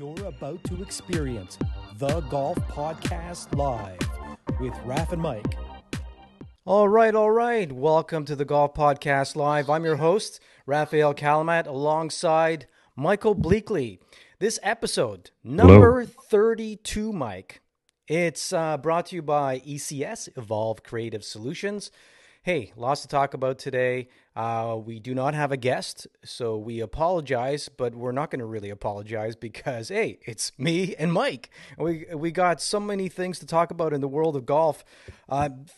You're about to experience The Golf Podcast Live with Raph and Mike. All right. Welcome to The Golf Podcast Live. I'm your host, Raphael Kalamat, alongside Michael Bleackley. This episode, number 32, Mike. It's brought to you by ECS, Evolve Creative Solutions. Hey, lots to talk about today. We do not have a guest, so we apologize, but we're not going to really apologize because, hey, it's me and Mike. We got so many things to talk about in the world of golf,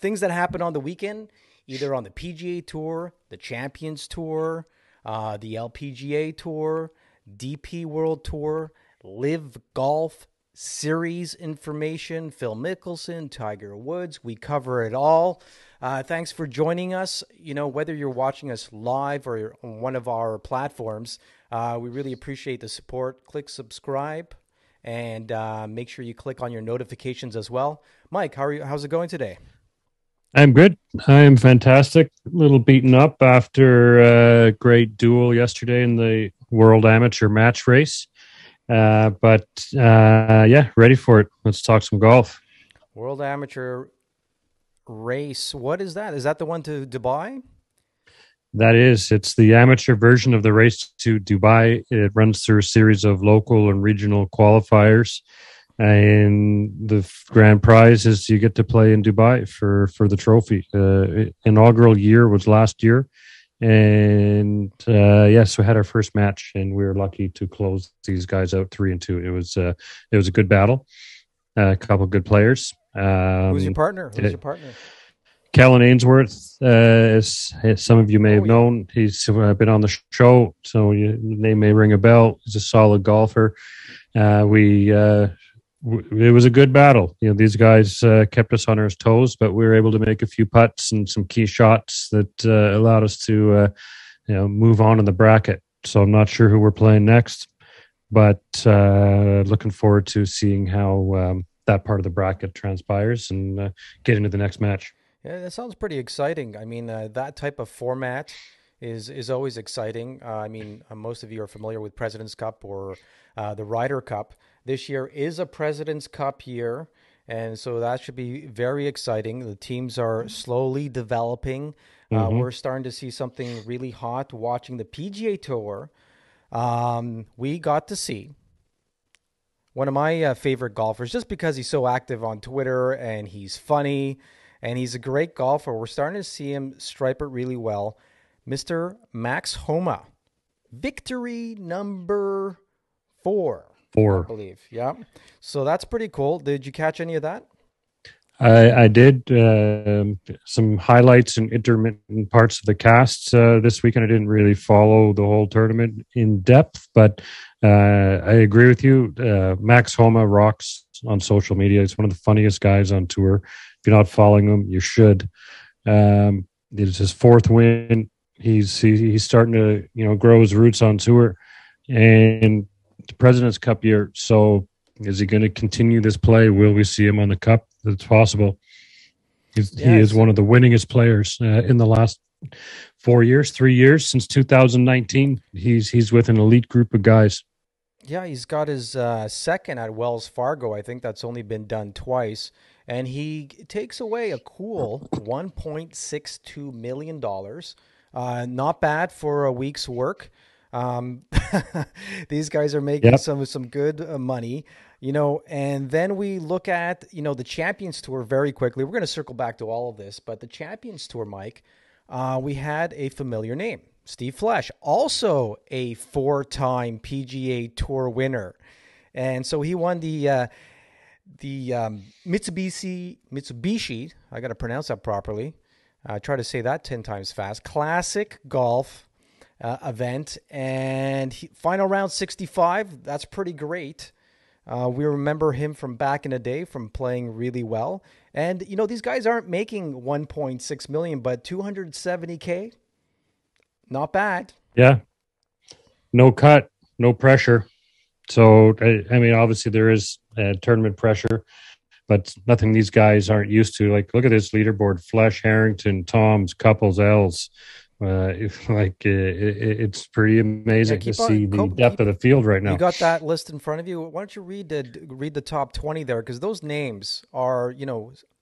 things that happened on the weekend, either on the PGA Tour, the Champions Tour, the LPGA Tour, DP World Tour, Live Golf Series information, Phil Mickelson, Tiger Woods. We cover it all. Thanks for joining us. You know, whether you're watching us live or on one of our platforms, we really appreciate the support. Click subscribe and make sure you click on your notifications as well. Mike, how are you? How's it going today? I'm good. I'm fantastic. A little beaten up after a great duel yesterday in the World Amateur Match Race. But ready for it. Let's talk some golf. World Amateur Race. What is that? Is that the one to Dubai? That is. It's the amateur version of the race to Dubai. It runs through a series of local and regional qualifiers. And the grand prize is you get to play in Dubai for the trophy. Inaugural year was last year. And we had our first match, and we were lucky to close these guys out 3-2. It was a good battle, a couple of good players. Who's your partner? Callan Ainsworth, as some of you may have known. He's been on the show, so the name may ring a bell. He's a solid golfer. It was a good battle. You know, these guys kept us on our toes, but we were able to make a few putts and some key shots that allowed us to, move on in the bracket. So I'm not sure who we're playing next, but looking forward to seeing how that part of the bracket transpires and get into the next match. Yeah, that sounds pretty exciting. I mean, that type of format is always exciting. Most of you are familiar with President's Cup or the Ryder Cup. This year is a President's Cup year, and so that should be very exciting. The teams are slowly developing. We're starting to see something really hot watching the PGA Tour. We got to see one of my favorite golfers, just because he's so active on Twitter, and he's funny, and he's a great golfer. We're starting to see him stripe it really well. Mr. Max Homa. Victory number 4, I believe. Yeah. So that's pretty cool. Did you catch any of that? I did. Some highlights and intermittent parts of the cast this weekend. I didn't really follow the whole tournament in depth, but I agree with you. Max Homa rocks on social media. He's one of the funniest guys on tour. If you're not following him, you should. It's his fourth win. He's starting to grow his roots on tour. And the President's Cup year, so is he going to continue this play? Will we see him on the Cup? It's possible. He is one of the winningest players in the last 3 years since 2019. He's with an elite group of guys. Yeah, he's got his second at Wells Fargo. I think that's only been done twice. And he takes away a cool $1.62 million. Not bad for a week's work. These guys are making some good money, and then we look at, the Champions Tour very quickly. We're going to circle back to all of this, but the Champions Tour, Mike, we had a familiar name, Steve Flesch, also a 4-time PGA Tour winner. And so he won the Mitsubishi. I got to pronounce that properly. I try to say that 10 times fast. Classic Golf event, and final round 65. That's pretty great. We remember him from back in the day from playing really well. And these guys aren't making 1.6 million, but 270K, not bad. Yeah. No cut, no pressure. So, obviously there is tournament pressure, but nothing these guys aren't used to. Like, look at this leaderboard: Flesch, Harrington, Toms, Couples, Els. It's pretty amazing to see the depth of the field right now. You got that list in front of you. Why don't you read the top 20 there? Because those names are,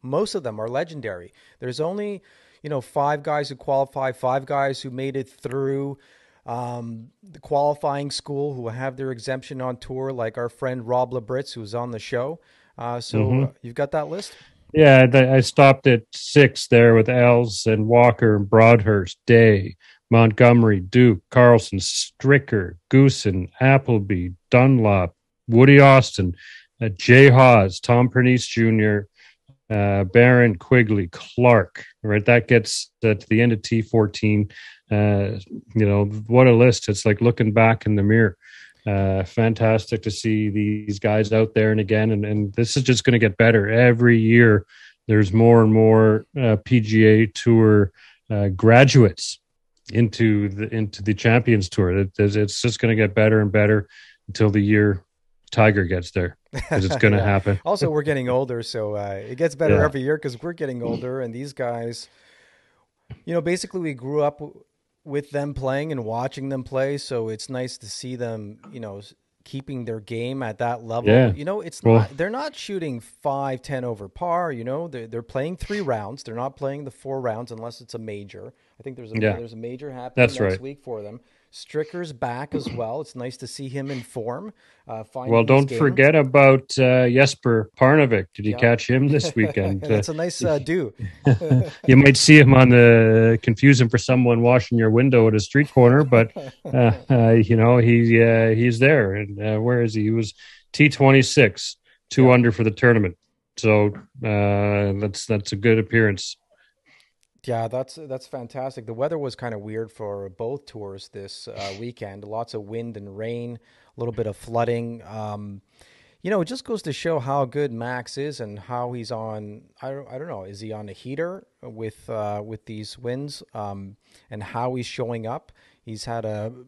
most of them are legendary. There's only, 5 guys who qualify, 5 guys who made it through the qualifying school, who have their exemption on tour, like our friend Rob Labritz, who's on the show. You've got that list? Yeah, I stopped at 6 there with Els and Walker and Broadhurst, Day, Montgomery, Duke, Carlson, Stricker, Goosen, Appleby, Dunlop, Woody Austin, Jay Hawes, Tom Pernice Jr., Barron, Quigley, Clark. Right, that gets to the end of T14. What a list. It's like looking back in the mirror. Fantastic to see these guys out there and this is just going to get better every year. There's more and more PGA Tour graduates into the Champions Tour. It's just going to get better and better until the year Tiger gets there, because it's going to happen. Also, we're getting older, so it gets better every year because we're getting older, and these guys, basically we grew up with them playing and watching them play. So it's nice to see them, keeping their game at that level. Yeah. They're not shooting 5-10 over par, they're playing 3 rounds. They're not playing the 4 rounds unless it's a major. I think there's a major happening next week for them. Stricker's back as well. It's nice to see him in form. Don't forget about Jesper Parnevik. Did you catch him this weekend? That's a nice do. You might see him confuse him for someone washing your window at a street corner, but he's there. And where is he? He was T26, 2 under for the tournament. So that's a good appearance. Yeah, that's fantastic. The weather was kind of weird for both tours this weekend. Lots of wind and rain, a little bit of flooding. It just goes to show how good Max is and how he's on. I don't know. Is he on a heater with these winds and how he's showing up? He's had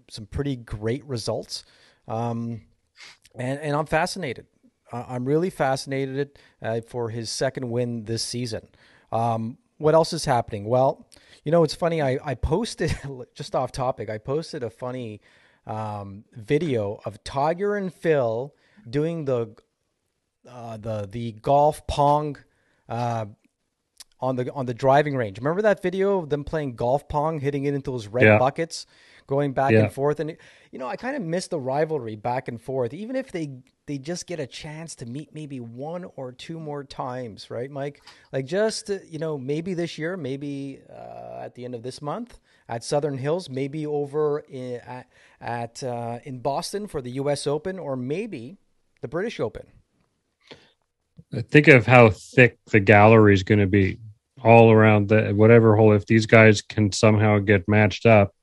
some pretty great results, and I'm fascinated. I'm really fascinated for his second win this season. What else is happening? Well, it's funny. I posted, just off topic, I posted a funny video of Tiger and Phil doing the golf pong on the driving range. Remember that video of them playing golf pong, hitting it into those red buckets, going back and forth? And, I kind of miss the rivalry back and forth, even if they just get a chance to meet maybe 1 or 2 more times, right, Mike? Like just, maybe this year, maybe at the end of this month at Southern Hills, maybe over in Boston for the U.S. Open, or maybe the British Open. Think of how thick the gallery is going to be all around whatever hole. If these guys can somehow get matched up,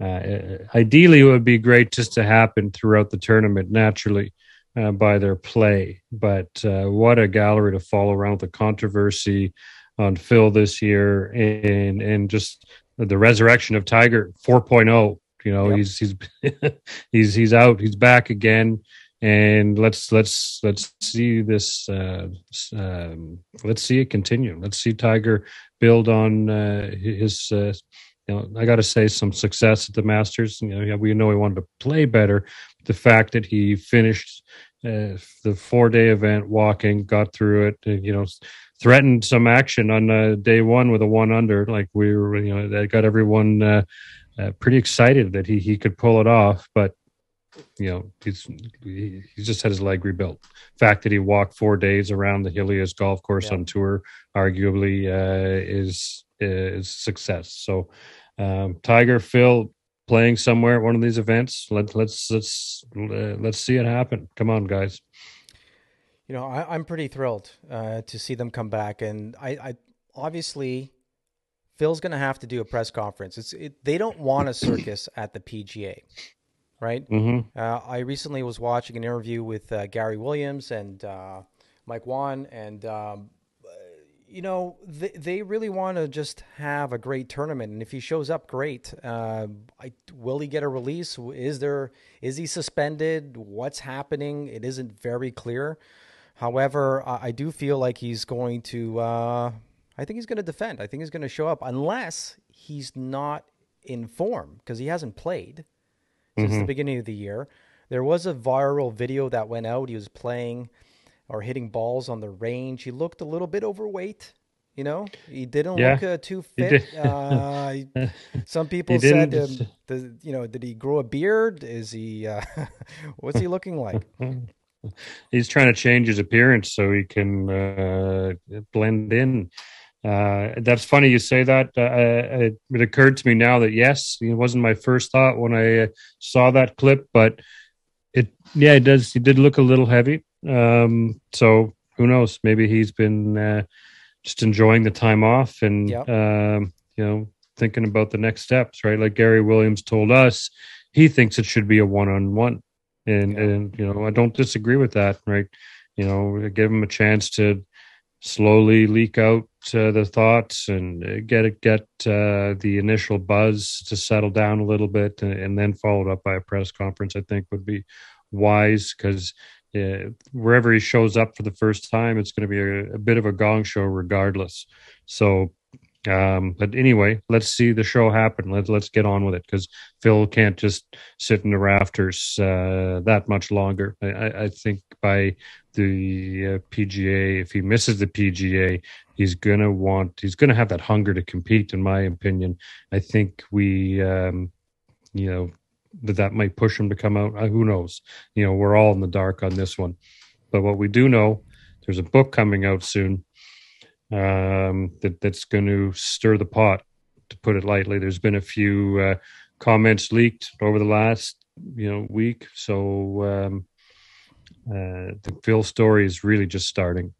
ideally it would be great just to happen throughout the tournament naturally. By their play, but what a gallery to follow around with the controversy on Phil this year and just the resurrection of Tiger 4.0. He's out, he's back again, and let's see this. Let's see it continue. Let's see Tiger build on his. I got to say, some success at the Masters. We know he wanted to play better. The fact that he finished the 4-day event walking, got through it, threatened some action on day one with a 1-under. Like we were, that got everyone pretty excited that he could pull it off. But he's just had his leg rebuilt. Fact that he walked 4 days around the hilliest golf course on tour, arguably, is success. So Tiger, Phil playing somewhere at one of these events. Let's see it happen. Come on, guys. I'm pretty thrilled to see them come back, and I obviously Phil's going to have to do a press conference. They don't want a circus at the PGA, right? Mm-hmm. I recently was watching an interview with Gary Williams and Mike Wan, and they really want to just have a great tournament, and if he shows up, great. Will he get a release? Is he suspended? What's happening? It isn't very clear. However, I do feel like he's going to. I think he's going to defend. I think he's going to show up, unless he's not in form because he hasn't played since the beginning of the year. There was a viral video that went out. He was playing or hitting balls on the range. He looked a little bit overweight. You know, he didn't look too fit. Some people said, you know, did he grow a beard? Is he, what's he looking like? He's trying to change his appearance so he can blend in. That's funny you say that. It occurred to me now that, yes, it wasn't my first thought when I saw that clip, but it does. He did look a little heavy. So who knows? Maybe he's been just enjoying the time off and, you know, thinking about the next steps, right? Like Gary Williams told us, he thinks it should be a one-on-one. And you know, I don't disagree with that, right? You know, give him a chance to slowly leak out the thoughts and get the initial buzz to settle down a little bit, and then followed up by a press conference, I think would be wise, because wherever he shows up for the first time, it's going to be a bit of a gong show regardless. So, but anyway, let's see the show happen. Let's get on with it, because Phil can't just sit in the rafters that much longer. I think by the PGA, if he misses the PGA, he's going to have that hunger to compete, in my opinion. I think we, you know, that might push him to come out. Who knows? You know, we're all in the dark on this one. But what we do know, there's a book coming out soon that's going to stir the pot, to put it lightly. There's been a few comments leaked over the last, you know, week. So the Phil story is really just starting.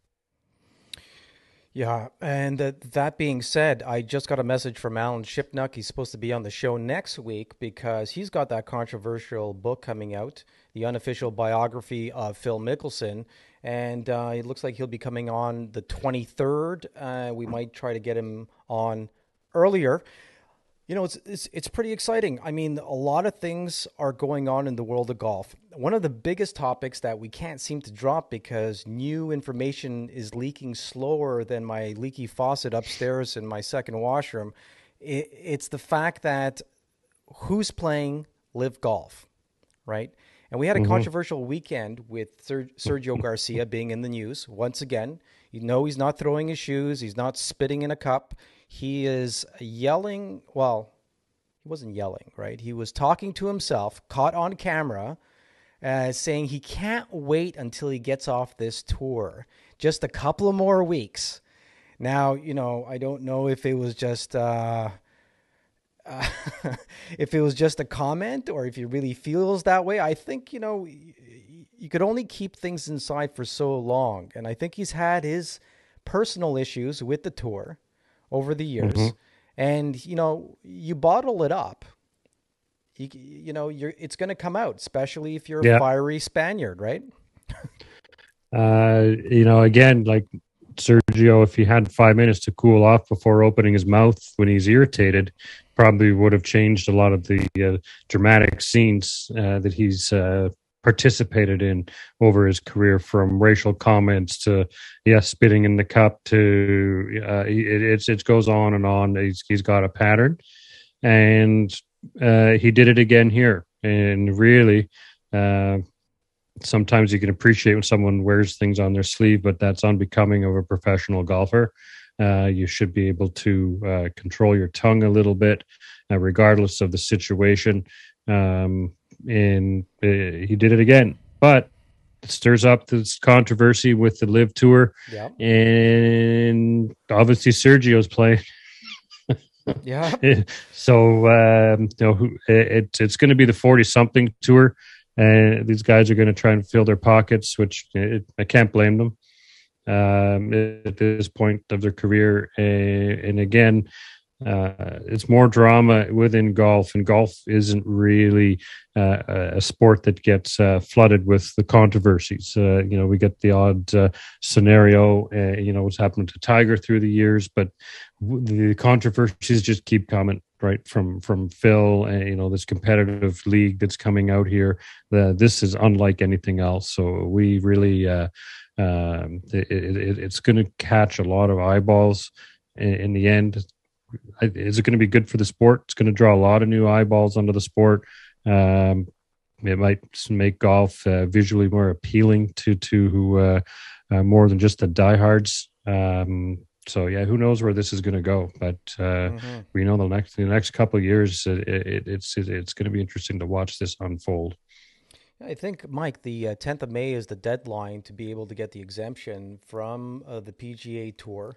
Yeah, and that being said, I just got a message from Alan Shipnuck. He's supposed to be on the show next week because he's got that controversial book coming out, the unofficial biography of Phil Mickelson, and it looks like he'll be coming on the 23rd. We might try to get him on earlier. You know, it's pretty exciting. I mean, a lot of things are going on in the world of golf. One of the biggest topics that we can't seem to drop because new information is leaking slower than my leaky faucet upstairs in my second washroom. It's the fact that who's playing Live Golf, right? And we had a controversial weekend with Sergio Garcia being in the news once again. You know, he's not throwing his shoes. He's not spitting in a cup. He is yelling. Well, he wasn't yelling, right? He was talking to himself, caught on camera, saying he can't wait until he gets off this tour. Just a couple of more weeks. Now, you know, I don't know if it was just if it was just a comment or if he really feels that way. I think, you know, you could only keep things inside for so long. And I think he's had his personal issues with the tour over the years. And, you know, you bottle it up, you know, it's going to come out, especially if you're a fiery Spaniard, right? You know, again, like Sergio, if he had 5 minutes to cool off before opening his mouth when he's irritated, probably would have changed a lot of the dramatic scenes that he's participated in over his career, from racial comments to spitting in the cup to it goes on and on. He's got a pattern, and he did it again here. And really, sometimes you can appreciate when someone wears things on their sleeve, but that's unbecoming of a professional golfer. You should be able to control your tongue a little bit, regardless of the situation. And he did it again, but it stirs up this controversy with the Live Tour, and obviously Sergio's playing. So you know, it's going to be the 40-something tour, and these guys are going to try and fill their pockets, which I can't blame them at this point of their career. And again, it's more drama within golf, and golf isn't really a sport that gets flooded with the controversies. You know, we get the odd scenario, you know, what's happened to Tiger through the years, but the controversies just keep coming, right? From Phil, you know, this competitive league that's coming out here. This is unlike anything else. So we really, it's going to catch a lot of eyeballs in the end. is it going to be good for the sport? It's going to draw a lot of new eyeballs onto the sport. It might make golf visually more appealing to more than just the diehards. So yeah, who knows where this is going to go? But we know the next couple of years, it's going to be interesting to watch this unfold. I think, Mike, the 10th of May is the deadline to be able to get the exemption from the PGA Tour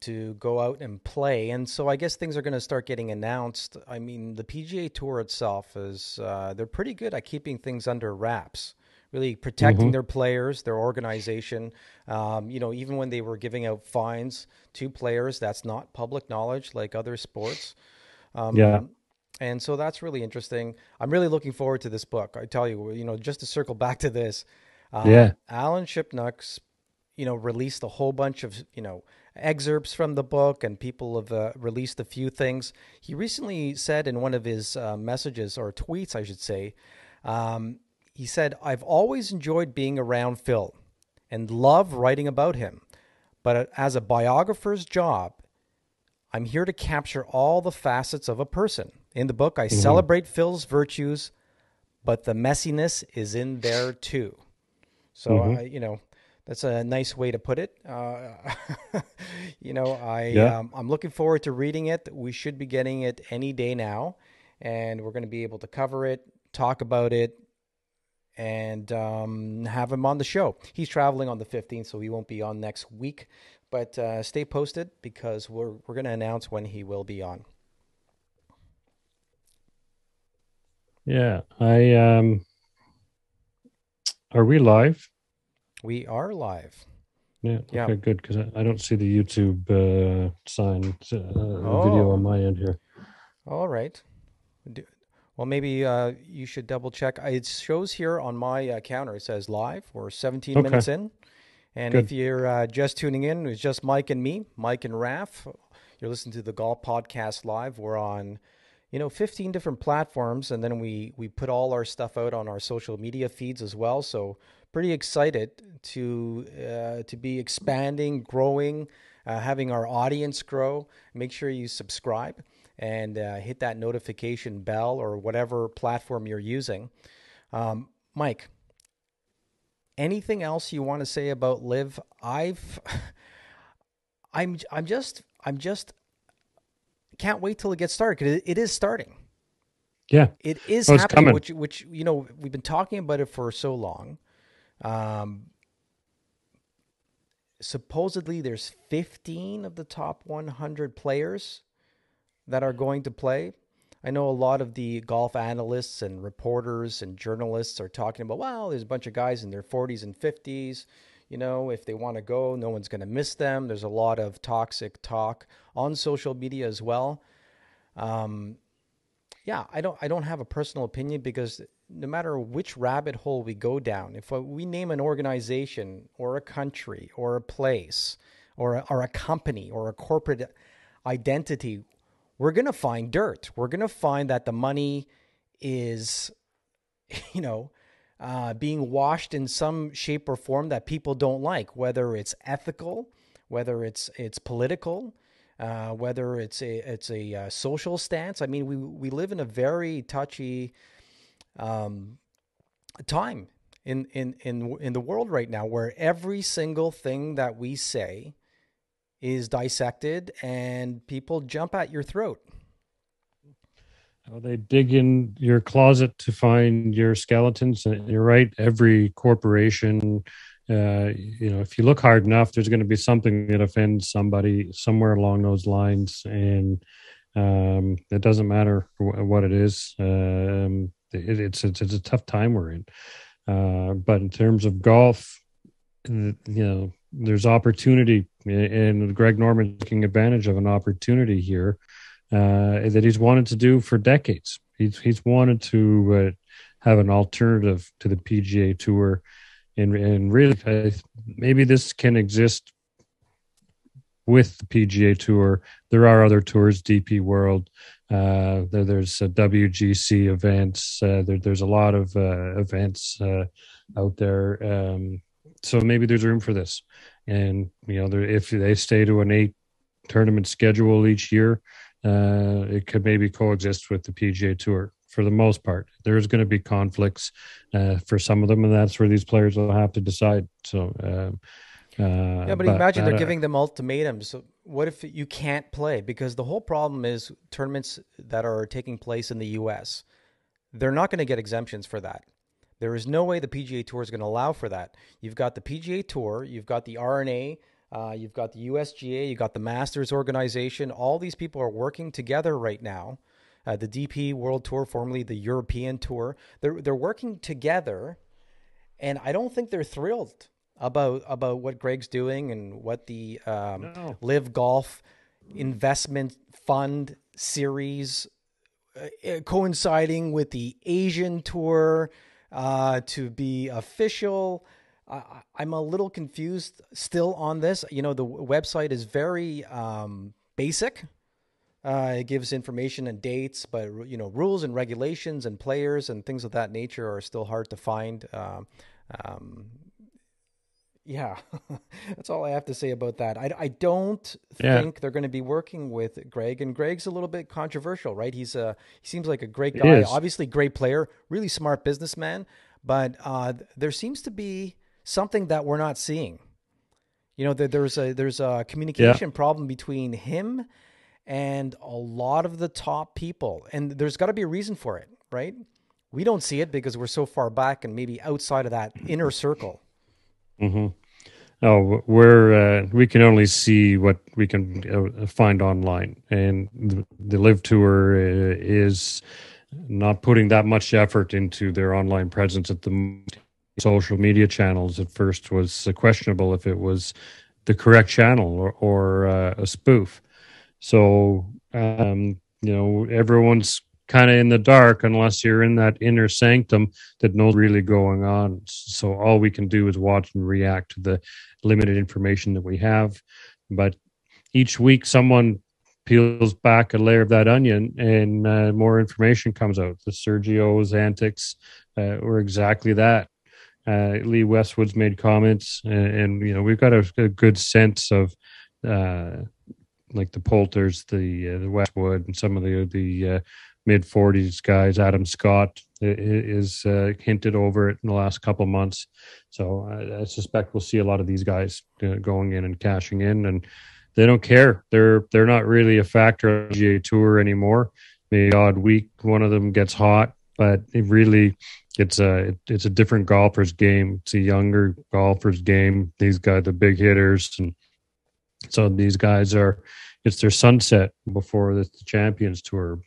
to go out and play. And so I guess things are going to start getting announced. I mean, the PGA Tour itself is, they're pretty good at keeping things under wraps, really protecting their players, their organization. Even when they were giving out fines to players, that's not public knowledge like other sports. And so that's really interesting. I'm really looking forward to this book. I tell you, just to circle back to this, Alan Shipnuck's, released a whole bunch of, excerpts from the book, and people have released a few things. He recently said in one of his messages or tweets, I should say, he said, "I've always enjoyed being around Phil and love writing about him. But as a biographer's job, I'm here to capture all the facets of a person. In the book, I celebrate Phil's virtues, but the messiness is in there too." So, that's a nice way to put it. I'm looking forward to reading it. We should be getting it any day now, and we're going to be able to cover it, talk about it, and have him on the show. He's traveling on the 15th, so he won't be on next week. But stay posted, because we're going to announce when he will be on. Yeah, are we live? We are live. Yeah. Okay. Yeah. Good, because I don't see the YouTube sign video on my end here. All right. Well, maybe you should double check. It shows here on my counter. It says live. We're 17 minutes in. And Good. If you're just tuning in, it's just Mike and me, Mike and Raph. You're listening to the Golf Podcast Live. We're on, 15 different platforms, and then we put all our stuff out on our social media feeds as well. So pretty excited to be expanding, growing, having our audience grow. Make sure you subscribe and hit that notification bell or whatever platform you're using. Mike, anything else you want to say about Live? I'm just can't wait till it gets started, because it is starting. Yeah, it is happening. Coming. Which we've been talking about it for so long. Supposedly, there's 15 of the top 100 players that are going to play. I know a lot of the golf analysts and reporters and journalists are talking about, well, there's a bunch of guys in their 40s and 50s. If they want to go, no one's going to miss them. There's a lot of toxic talk on social media as well. I don't have a personal opinion, because no matter which rabbit hole we go down, if we name an organization or a country or a place or a company or a corporate identity, we're going to find dirt. We're going to find that the money is, being washed in some shape or form that people don't like, whether it's ethical, whether it's political, whether it's a social stance. I mean, we live in a very touchy time in the world right now, where every single thing that we say is dissected, and people jump at your throat. Well, they dig in your closet to find your skeletons, and you're right. Every corporation, if you look hard enough, there's going to be something that offends somebody somewhere along those lines, and it doesn't matter what it is. It's a tough time we're in, but in terms of golf, there's opportunity, and Greg Norman taking advantage of an opportunity here that he's wanted to do for decades. He's wanted to have an alternative to the PGA Tour, and really maybe this can exist with the PGA Tour. There are other tours, DP World. There's a WGC events. There's a lot of events out there. So maybe there's room for this. And if they stay to an 8 tournament schedule each year, it could maybe coexist with the PGA Tour for the most part. There's going to be conflicts for some of them, and that's where these players will have to decide. So, yeah, but imagine they're giving them ultimatums. So what if you can't play? Because the whole problem is tournaments that are taking place in the U.S., they're not going to get exemptions for that. There is no way the PGA Tour is going to allow for that. You've got the PGA Tour, you've got the R&A, you've got the USGA, you've got the Masters organization. All these people are working together right now. The DP World Tour, formerly the European Tour. They're working together, and I don't think they're thrilled about what Greg's doing and what the Live Golf Investment Fund series coinciding with the Asian Tour to be official. I'm a little confused still on this. You know, the website is very basic. It gives information and dates, but, you know, rules and regulations and players and things of that nature are still hard to find. Yeah, that's all I have to say about that. I don't think they're going to be working with Greg, and Greg's a little bit controversial, right? He seems like a great guy, obviously great player, really smart businessman, but there seems to be something that we're not seeing. You know, there's a communication problem between him and a lot of the top people. And there's got to be a reason for it, right? We don't see it because we're so far back and maybe outside of that inner circle. Mm-hmm. No, we're, we can only see what we can find online. And the Live Tour is not putting that much effort into their online presence at the social media channels. At first was questionable if it was the correct channel or a spoof. So, you know, everyone's kind of in the dark unless you're in that inner sanctum that knows really going on. So all we can do is watch and react to the limited information that we have. But each week someone peels back a layer of that onion and more information comes out. The Sergio's antics were exactly that. Lee Westwood's made comments and you know, we've got a good sense of like the Poulters, the Westwood, and some of the mid 40s guys. Adam Scott is hinted over it in the last couple months, so I suspect we'll see a lot of these guys going in and cashing in, and they don't care. They're not really a factor of the PGA Tour anymore. Maybe odd week one of them gets hot, but it really it's a different golfer's game. It's a younger golfer's game. These guys, the big hitters, and so these guys it's their sunset before the Champions Tour.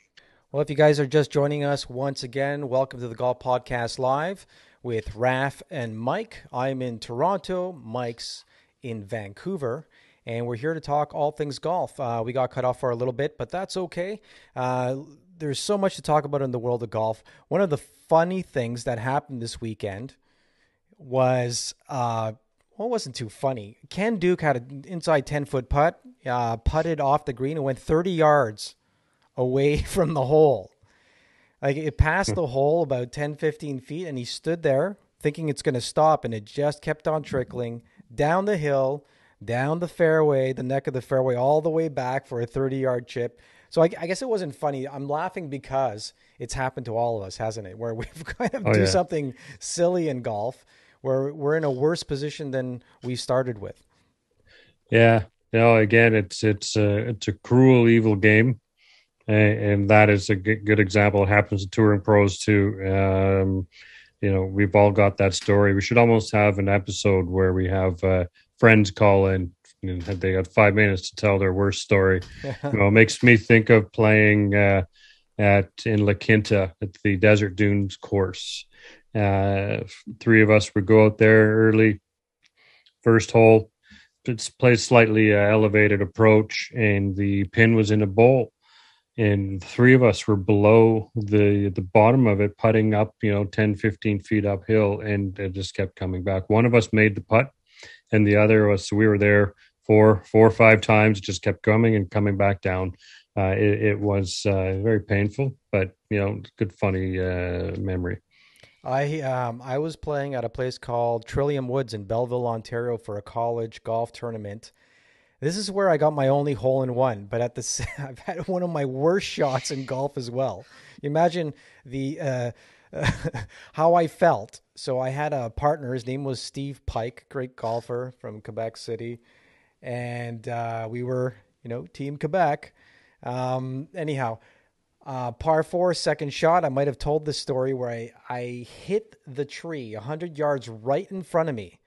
Well, if you guys are just joining us once again, welcome to the Golf Podcast Live with Raph and Mike. I'm in Toronto, Mike's in Vancouver, and we're here to talk all things golf. We got cut off for a little bit, but that's okay. There's so much to talk about in the world of golf. One of the funny things that happened this weekend was... well, it wasn't too funny. Ken Duke had an inside 10-foot putt, putted off the green and went 30 yards away from the hole. Like, it passed the hole about 10, 15 feet, and he stood there thinking it's going to stop, and it just kept on trickling down the hill, down the fairway, the neck of the fairway, all the way back for a 30-yard chip. So I guess it wasn't funny. I'm laughing because it's happened to all of us, hasn't it? Where we've kind of do something silly in golf, where we're in a worse position than we started with. Yeah, you know, again, it's a cruel, evil game, and that is a good example. It happens to touring pros too. You know, we've all got that story. We should almost have an episode where we have friends call in, and they got 5 minutes to tell their worst story. You know, it makes me think of playing in La Quinta at the Desert Dunes course. Three of us would go out there early, first hole. It's played slightly elevated approach, and the pin was in a bowl. And three of us were below the bottom of it, putting up, you know, 10, 15 feet uphill, and it just kept coming back. One of us made the putt, and the other was, so we were there four or five times, just kept coming and coming back down. It was very painful, but, you know, good, funny memory. I was playing at a place called Trillium Woods in Belleville, Ontario for a college golf tournament. This is where I got my only hole-in-one, but at the I've had one of my worst shots in golf as well. You imagine the how I felt. So I had a partner. His name was Steve Pike, great golfer from Quebec City, and we were, you know, Team Quebec. Anyhow, par four, second shot. I might have told this story where I hit the tree 100 yards right in front of me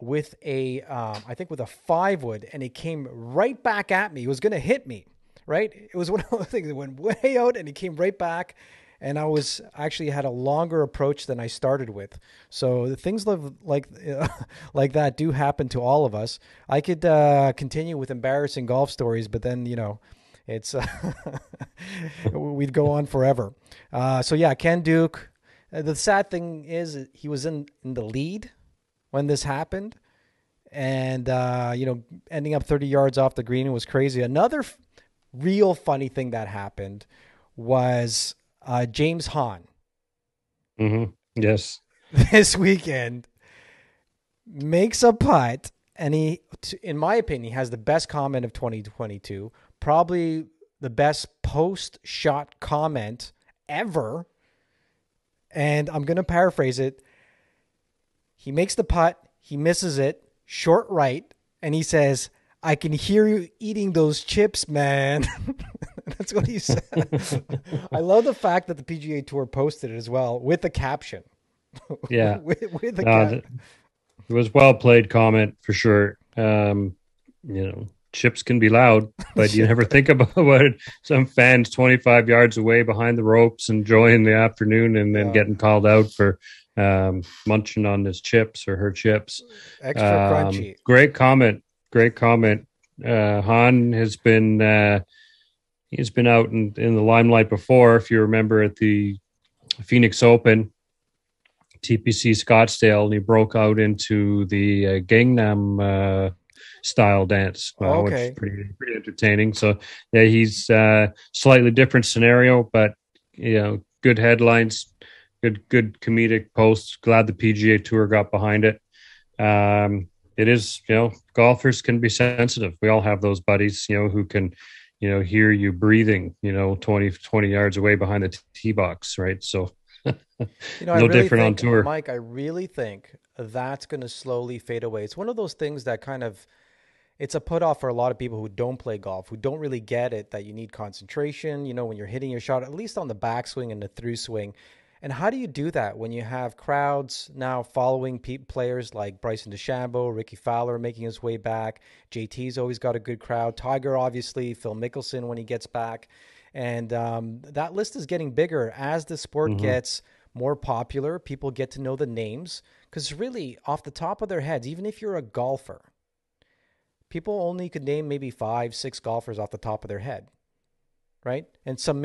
with a, I think with a 5-wood, and it came right back at me. It was going to hit me, right? It was one of those things that went way out and it came right back. And I was actually had a longer approach than I started with. So the things like that do happen to all of us. I could continue with embarrassing golf stories, but then, you know, it's we'd go on forever. So yeah, Ken Duke. The sad thing is he was in the lead when this happened, and you know, ending up 30 yards off the green was crazy. Another real funny thing that happened was. James Hahn. Mm-hmm. Yes. This weekend makes a putt, and he, in my opinion, has the best comment of 2022, probably the best post-shot comment ever. And I'm going to paraphrase it. He makes the putt, he misses it, short right, and he says, "I can hear you eating those chips, man." That's what he said. I love the fact that the PGA Tour posted it as well with the caption. Yeah. with the caption. It was well played comment for sure. You know, chips can be loud, but you never think about it. Some fans 25 yards away behind the ropes enjoying the afternoon and then getting called out for munching on his chips or her chips. Extra crunchy. Great comment. Great comment. Han has been... he's been out in the limelight before, if you remember, at the Phoenix Open, TPC Scottsdale, and he broke out into the Gangnam style dance, which is pretty entertaining. So yeah, he's slightly different scenario, but you know, good headlines, good comedic posts. Glad the PGA Tour got behind it. It is, you know, golfers can be sensitive. We all have those buddies, you know, who can. You know, hear you breathing, you know, 20 yards away behind the tee box, right? So, you know, no different on tour. Mike, I really think that's going to slowly fade away. It's one of those things that kind of, it's a put off for a lot of people who don't play golf, who don't really get it, that you need concentration, you know, when you're hitting your shot, at least on the backswing and the through swing. And how do you do that when you have crowds now following players like Bryson DeChambeau, Ricky Fowler making his way back, JT's always got a good crowd, Tiger obviously, Phil Mickelson when he gets back, and that list is getting bigger as the sport gets more popular. People get to know the names because really off the top of their heads, even if you're a golfer, people only could name maybe 5-6 golfers off the top of their head. Right. And some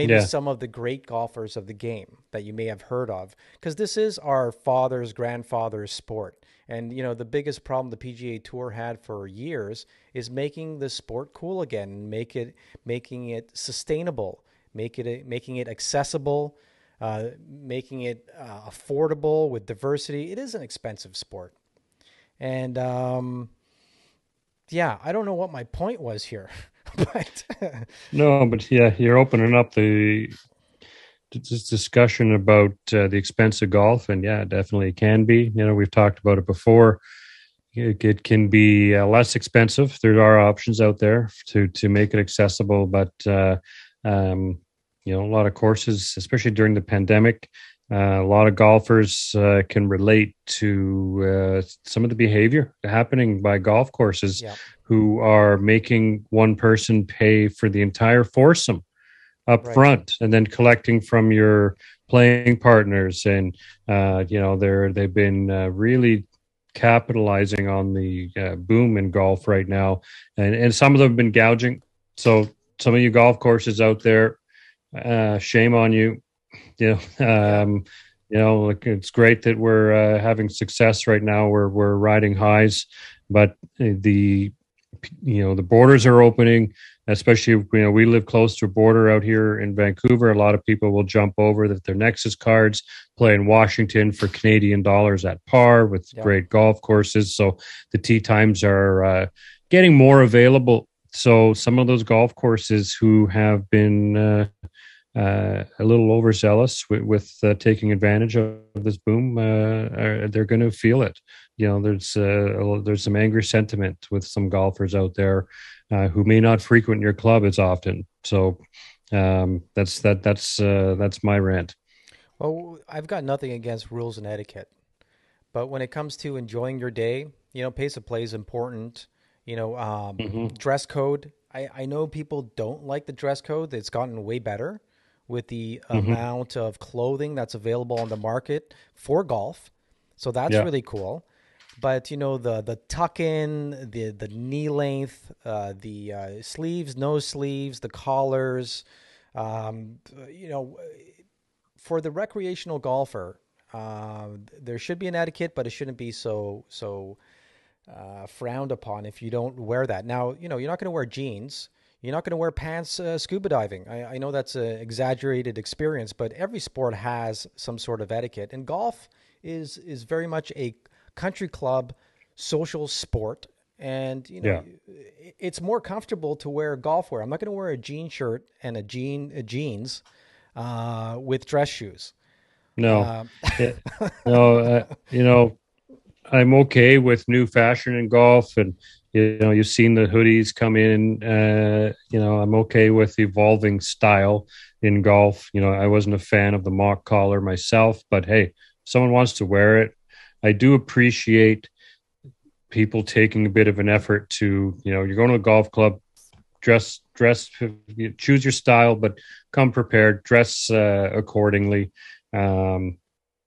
of the great golfers of the game that you may have heard of, because this is our father's grandfather's sport. And, you know, the biggest problem the PGA Tour had for years is making the sport cool again, making it sustainable, making it accessible, making it affordable with diversity. It is an expensive sport. And yeah, I don't know what my point was here. But no, but yeah, you're opening up this discussion about the expense of golf, and yeah, definitely it can be. You know, we've talked about it before. It can be less expensive. There are options out there to make it accessible, but you know, a lot of courses, especially during the pandemic, a lot of golfers can relate to some of the behavior happening by golf courses. Yeah. Who are making one person pay for the entire foursome up front and then collecting from your playing partners. And, you know, they've been really capitalizing on the boom in golf right now. And some of them have been gouging. So some of you golf courses out there, shame on you. You know, look, it's great that we're having success right now. We're riding highs, but the borders are opening, especially, you know, we live close to a border out here in Vancouver. A lot of people will jump over their Nexus cards, play in Washington for Canadian dollars at par with great golf courses. So the tee times are getting more available. So some of those golf courses who have been a little overzealous with taking advantage of this boom, they're going to feel it. You know, there's some angry sentiment with some golfers out there who may not frequent your club as often. So that's my rant. Well, I've got nothing against rules and etiquette, but when it comes to enjoying your day, you know, pace of play is important. You know, dress code. I know people don't like the dress code. It's gotten way better with the amount of clothing that's available on the market for golf. So that's really cool. But, you know, the tuck in, the knee length, the sleeves, no sleeves, the collars, you know, for the recreational golfer, there should be an etiquette, but it shouldn't be so frowned upon if you don't wear that. Now, you know, you're not going to wear jeans. You're not going to wear pants scuba diving. I know that's an exaggerated experience, but every sport has some sort of etiquette. And golf is very much a country club social sport. And, you know, it's more comfortable to wear golf wear. I'm not going to wear a jean shirt and jeans with dress shoes. No. You know, I'm okay with new fashion in golf, and you know, you've seen the hoodies come in. You know, I'm okay with evolving style in golf. You know, I wasn't a fan of the mock collar myself, but hey, if someone wants to wear it, I do appreciate people taking a bit of an effort to, you know, you're going to a golf club, dress, choose your style, but come prepared, dress accordingly.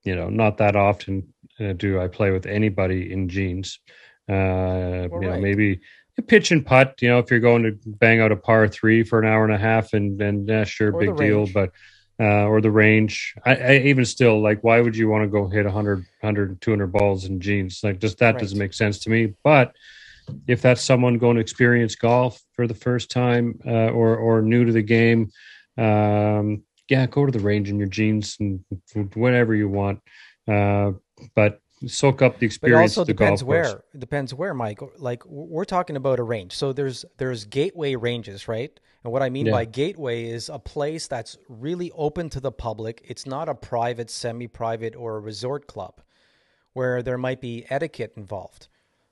You know, not that often do I play with anybody in jeans. You know, maybe a pitch and putt, you know, if you're going to bang out a par three for an hour and a half and sure, or big deal, but or the range. I even still, like, why would you want to go hit 100, 200 balls in jeans? Like, just that doesn't make sense to me. But if that's someone going to experience golf for the first time or new to the game, go to the range in your jeans and whatever you want. But soak up the experience. But it also depends where. Depends where, Mike. Like, we're talking about a range. So there's gateway ranges, right? And what I mean by gateway is a place that's really open to the public. It's not a private, semi-private, or a resort club where there might be etiquette involved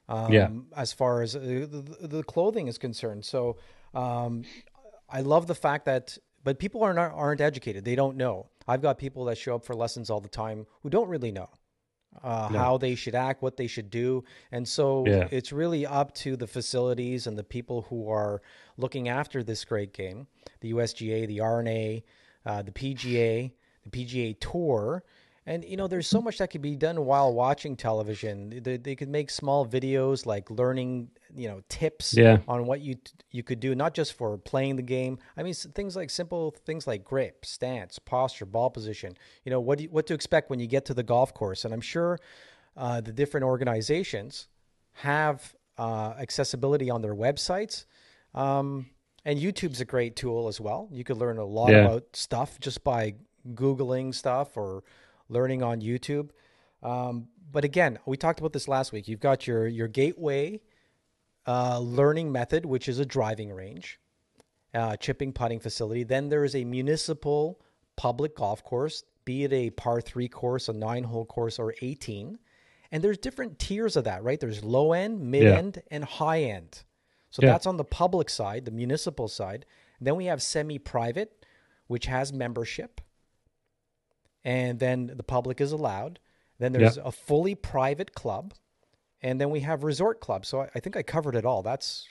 as far as the clothing is concerned. So I love the fact that, but people aren't educated. They don't know. I've got people that show up for lessons all the time who don't really know how they should act, what they should do. And so it's really up to the facilities and the people who are looking after this great game, the USGA, the RNA, the PGA, the PGA Tour. And, you know, there's so much that could be done while watching television. They could make small videos like learning, you know, tips on what you could do, not just for playing the game. I mean, things like simple things like grip, stance, posture, ball position. You know, what to expect when you get to the golf course. And I'm sure the different organizations have accessibility on their websites. And YouTube's a great tool as well. You could learn a lot about stuff just by Googling stuff or learning on YouTube. But again, we talked about this last week. You've got your gateway learning method, which is a driving range, chipping, putting facility. Then there is a municipal public golf course, be it a par 3 course, a 9-hole course, or 18. And there's different tiers of that, right? There's low end, mid end, and high end. So that's on the public side, the municipal side. And then we have semi-private, which has membership. And then the public is allowed. Then there's a fully private club, and then we have resort clubs. So I think I covered it all. That's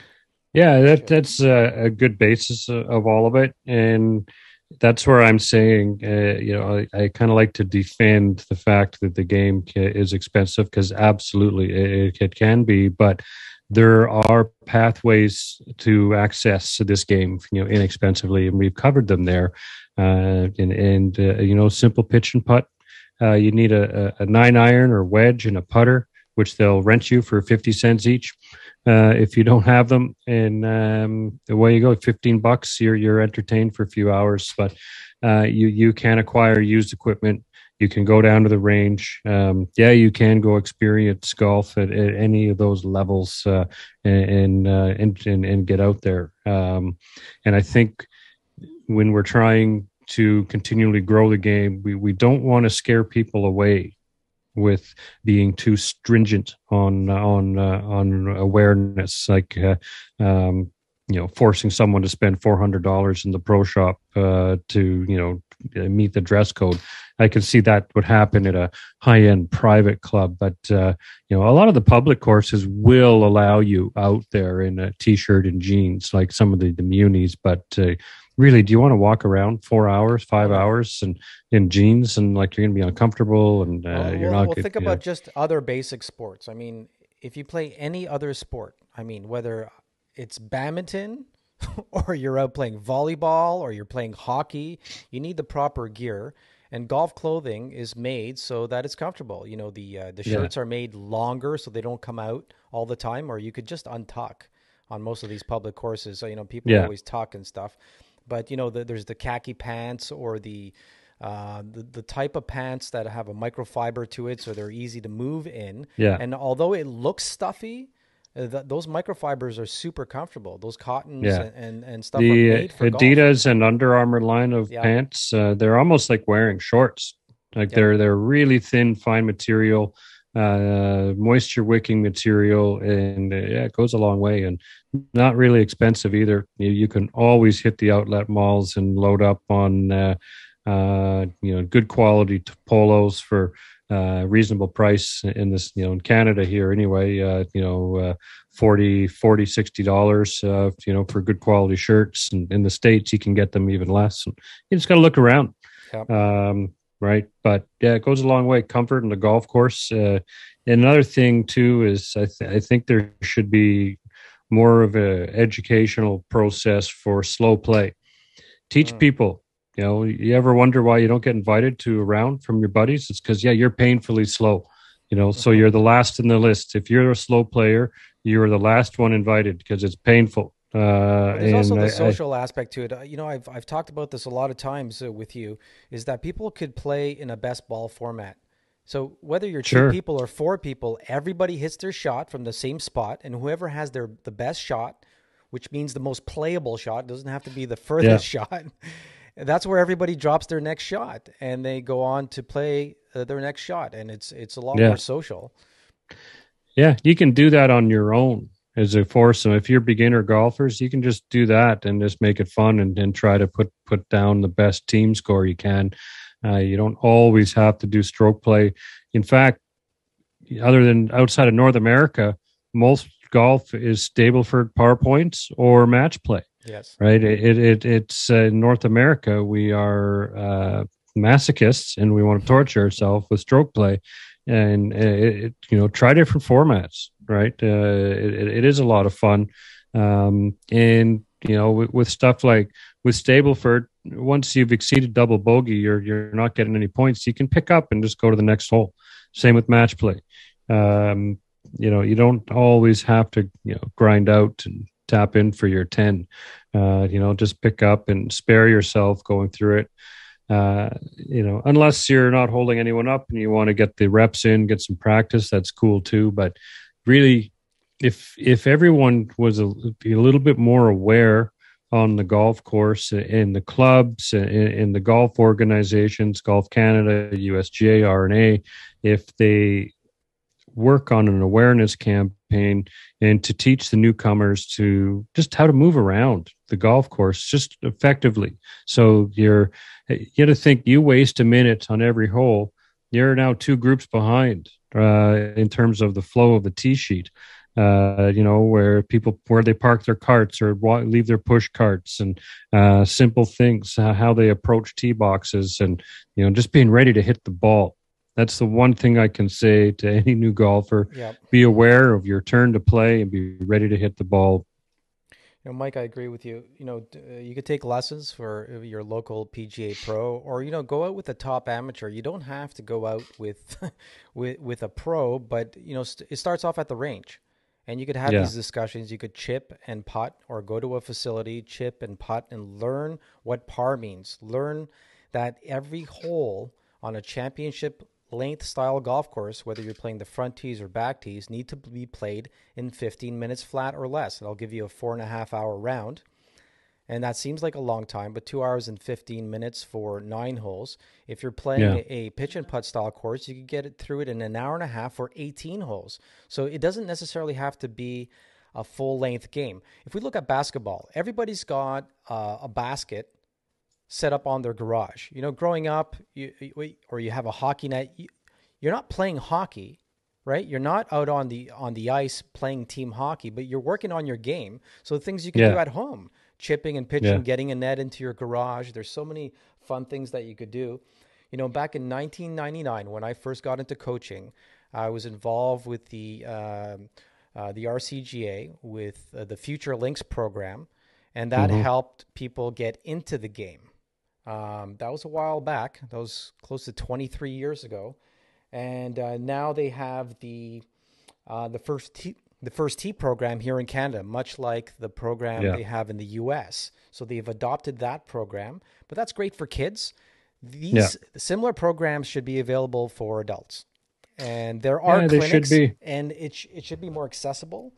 a good basis of all of it, and that's where I'm saying, you know, I kind of like to defend the fact that the game is expensive, because absolutely it can be, but there are pathways to access this game, you know, inexpensively, and we've covered them there. And you know, simple pitch and putt. You need a 9-iron or wedge and a putter, which they'll rent you for 50 cents each if you don't have them. And away you go, $15. You're entertained for a few hours, but you can acquire used equipment. You can go down to the range. Yeah, you can go experience golf at any of those levels and get out there. And I think when we're trying to continually grow the game, we don't want to scare people away with being too stringent on awareness, like forcing someone to spend $400 in the pro shop to meet the dress code. I can see that would happen at a high-end private club, but a lot of the public courses will allow you out there in a t-shirt and jeans, like some of the munis. But really, do you want to walk around 4 hours, 5 hours, and in jeans, and like you're going to be uncomfortable, and you're not? Well, think about just other basic sports. I mean, if you play any other sport, I mean, whether it's badminton or you're out playing volleyball or you're playing hockey, you need the proper gear. And golf clothing is made so that it's comfortable. You know, the shirts are made longer so they don't come out all the time, or you could just untuck on most of these public courses. So, people always tuck and stuff. But, there's the khaki pants or the type of pants that have a microfiber to it so they're easy to move in. Yeah. And although it looks stuffy, those microfibers are super comfortable. Those cottons and stuff are made for Adidas golf. And Under Armour line of pants, they're almost like wearing shorts. Like they're really thin, fine material, moisture wicking material, and it goes a long way. And not really expensive either. You can always hit the outlet malls and load up on good quality polos for reasonable price in this, in Canada here anyway, $40, $60, for good quality shirts. And in the States, you can get them even less. And you just got to look around. Yep. Right. But yeah, it goes a long way. Comfort in the golf course. And another thing too, is I think there should be more of a educational process for slow play. Teach people. You ever wonder why you don't get invited to a round from your buddies? It's because, you're painfully slow, so you're the last in the list. If you're a slow player, you're the last one invited because it's painful. There's also the social aspect to it. I've talked about this a lot of times with you, is that people could play in a best ball format. So whether you're two people or four people, everybody hits their shot from the same spot, and whoever has the best shot, which means the most playable shot, doesn't have to be the furthest shot. That's where everybody drops their next shot and they go on to play their next shot. And it's a lot more social. Yeah. You can do that on your own as a foursome. If you're beginner golfers, you can just do that and just make it fun and try to put down the best team score you can. You don't always have to do stroke play. In fact, other than outside of North America, most golf is Stableford par points or match play. Yes. Right. It's in North America, we are masochists and we want to torture ourselves with stroke play, and try different formats. Right. It is a lot of fun. With stuff like with Stableford, once you've exceeded double bogey, you're not getting any points. You can pick up and just go to the next hole. Same with match play. You don't always have to grind out and tap in for your 10, just pick up and spare yourself going through it. Unless you're not holding anyone up and you want to get the reps in, get some practice, that's cool too. But really, if everyone was a little bit more aware on the golf course, in the clubs, in the golf organizations, Golf Canada, USGA, R&A, if they work on an awareness campaign and to teach the newcomers to just how to move around the golf course just effectively. So you got to think, you waste a minute on every hole, you're now two groups behind in terms of the flow of the tee sheet, where people, where they park their carts or leave their push carts, and simple things, how they approach tee boxes, and just being ready to hit the ball. That's the one thing I can say to any new golfer. Yep. Be aware of your turn to play and be ready to hit the ball. Mike, I agree with you. You could take lessons for your local PGA pro, or, go out with a top amateur. You don't have to go out with a pro, but, it starts off at the range. And you could have these discussions. You could chip and putt, or go to a facility, chip and putt, and learn what par means. Learn that every hole on a championship-length style golf course, whether you're playing the front tees or back tees, need to be played in 15 minutes flat or less. It'll give you a 4.5-hour round. And that seems like a long time, but 2 hours and 15 minutes for 9 holes. If you're playing a pitch and putt style course, you can get it through it in 1.5 hours for 18 holes. So it doesn't necessarily have to be a full length game. If we look at basketball, everybody's got a basket set up on their garage. You know, growing up, you have a hockey net. You're not playing hockey, right? You're not out on the ice playing team hockey, but you're working on your game. So the things you can do at home. Chipping and pitching, getting a net into your garage. There's so many fun things that you could do. You know, back in 1999, when I first got into coaching, I was involved with the RCGA, with the Future Links program, and that helped people get into the game. That was a while back. That was close to 23 years ago. And now they have the First Tee program here in Canada, much like the program they have in the U.S. So they've adopted that program, but that's great for kids. These similar programs should be available for adults. And there are clinics, and it should be more accessible.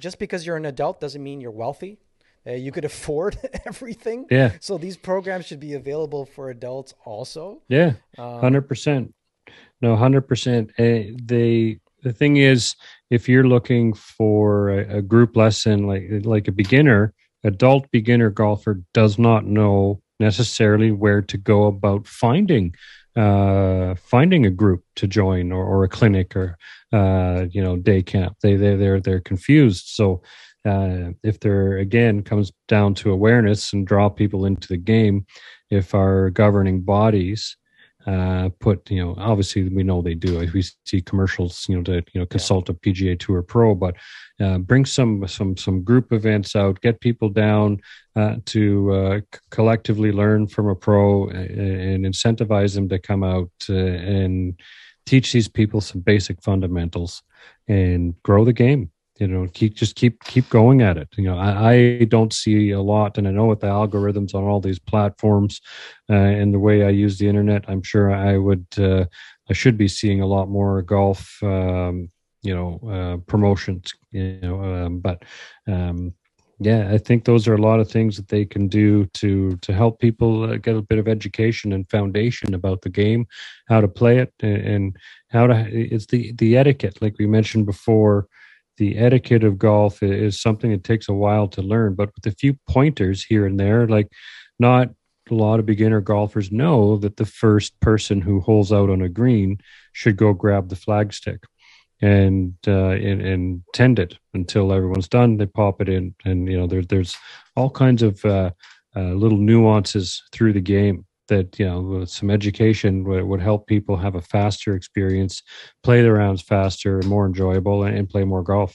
Just because you're an adult doesn't mean you're wealthy. You could afford everything. Yeah. So these programs should be available for adults also. Yeah, 100%. No, 100%. The thing is, if you're looking for a group lesson, like a beginner, adult beginner golfer does not know necessarily where to go about finding a group to join or a clinic or day camp. They're confused. So if there again comes down to awareness and draw people into the game, if our governing bodies. Obviously we know they do. We see commercials, to consult a PGA Tour pro, but bring some group events out, get people down to collectively learn from a pro and incentivize them to come out and teach these people some basic fundamentals and grow the game. Keep going at it. I don't see a lot, and I know with the algorithms on all these platforms and the way I use the internet, I'm sure I should be seeing a lot more golf, promotions. I think those are a lot of things that they can do to help people get a bit of education and foundation about the game, how to play it, and how to. It's the etiquette, like we mentioned before. The etiquette of golf is something that takes a while to learn, but with a few pointers here and there, like not a lot of beginner golfers know that the first person who holes out on a green should go grab the flagstick and tend it until everyone's done. They pop it in, and there's all kinds of little nuances through the game that some education would help people have a faster experience, play the rounds faster, more enjoyable, and play more golf.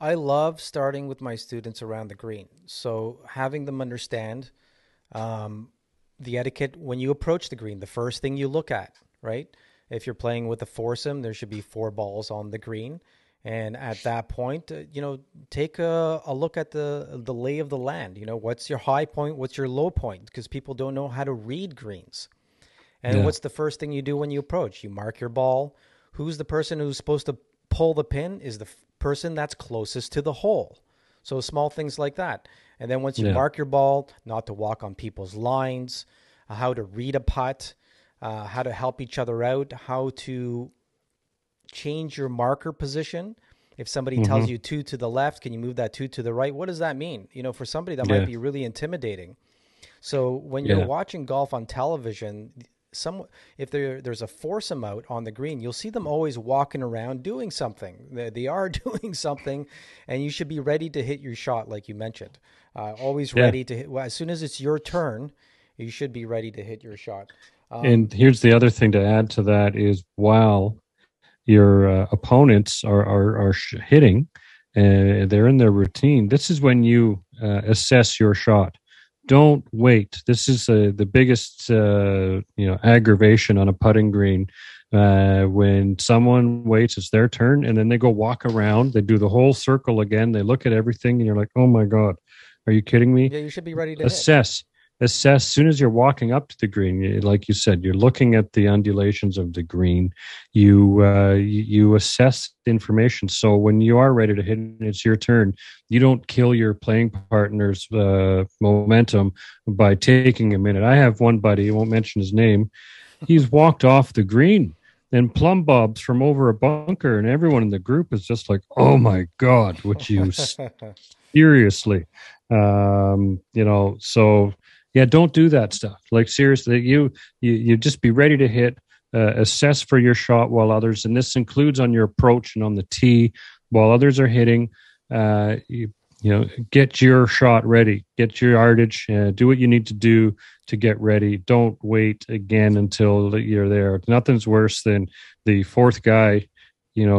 I love starting with my students around the green. So having them understand the etiquette when you approach the green, the first thing you look at, right? If you're playing with a foursome, there should be 4 balls on the green. And at that point, take a look at the lay of the land. What's your high point? What's your low point? Because people don't know how to read greens. And what's the first thing you do when you approach? You mark your ball. Who's the person who's supposed to pull the pin is the person that's closest to the hole. So small things like that. And then once you mark your ball, not to walk on people's lines, how to read a putt, how to help each other out, how to change your marker position. If somebody tells you 2 to the left, can you move that 2 to the right? What does that mean? For somebody that might be really intimidating. So when you're watching golf on television, if there's a foursome out on the green, you'll see them always walking around doing something. They are doing something, and you should be ready to hit your shot, like you mentioned. Always ready to hit. Well, as soon as it's your turn, you should be ready to hit your shot. And here's the other thing to add to that is while your opponents are hitting, they're in their routine. This is when you assess your shot. Don't wait. This is the biggest aggravation on a putting green. When someone waits, it's their turn, and then they go walk around. They do the whole circle again. They look at everything, and you're like, oh my God, are you kidding me? Yeah, you should be ready to assess. assess as soon as you're walking up to the green. Like you said, you're looking at the undulations of the green. You assess the information. So when you are ready to hit, it's your turn. You don't kill your playing partner's momentum by taking a minute. I have one buddy, I won't mention his name. He's walked off the green and plumb bobs from over a bunker, and everyone in the group is just like, "Oh my God, would you seriously?" So yeah, don't do that stuff. Like seriously, you just be ready to hit, assess for your shot while others, and this includes on your approach and on the tee while others are hitting. Get your shot ready, get your yardage, do what you need to do to get ready. Don't wait again until you're there. Nothing's worse than the fourth guy,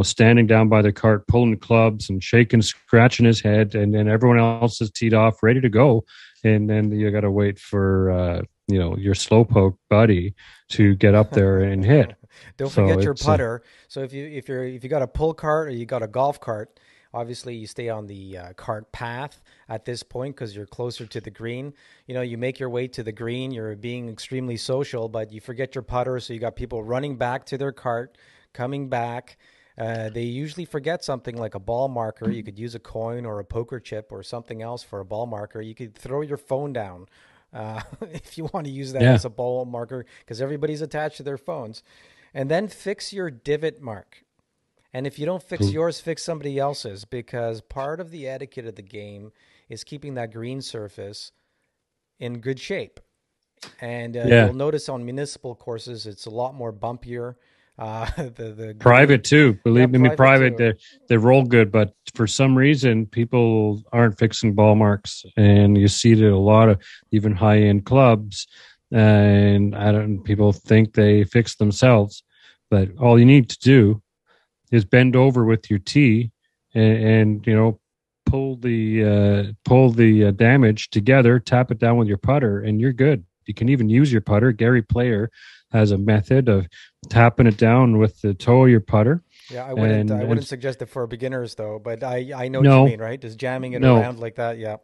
standing down by the cart, pulling clubs and shaking, scratching his head, and then everyone else is teed off, ready to go. And then you got to wait for, your slowpoke buddy to get up there and hit. Don't forget your putter. So if you got a pull cart or you got a golf cart, obviously, you stay on the cart path at this point because you're closer to the green. You make your way to the green. You're being extremely social, but you forget your putter, so you got people running back to their cart, coming back. They usually forget something like a ball marker. You could use a coin or a poker chip or something else for a ball marker. You could throw your phone down if you want to use that as a ball marker because everybody's attached to their phones. And then fix your divot mark. And if you don't fix yours, fix somebody else's, because part of the etiquette of the game is keeping that green surface in good shape. And you'll notice on municipal courses, it's a lot more bumpier. The private too, believe me, private they roll good, but for some reason people aren't fixing ball marks, and you see that a lot of even high end clubs, and people think they fix themselves, but all you need to do is bend over with your tee and pull the damage together, tap it down with your putter, and you're good. You can even use your putter. Gary Player has a method of tapping it down with the toe of your putter. Yeah, I wouldn't suggest it for beginners though, but I know what you mean, right? Just jamming it around like that, Yeah,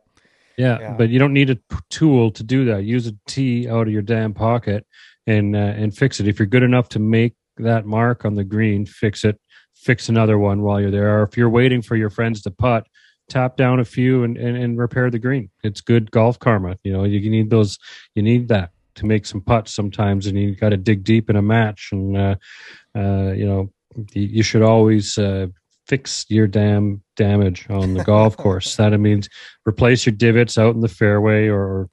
but you don't need a tool to do that. Use a tee out of your damn pocket and fix it. If you're good enough to make that mark on the green, fix it. Fix another one while you're there. Or if you're waiting for your friends to putt, tap down a few and repair the green. It's good golf karma. You need that to make some putts sometimes, and you got to dig deep in a match. And you should always fix your damn damage on the golf course. That means replace your divots out in the fairway, or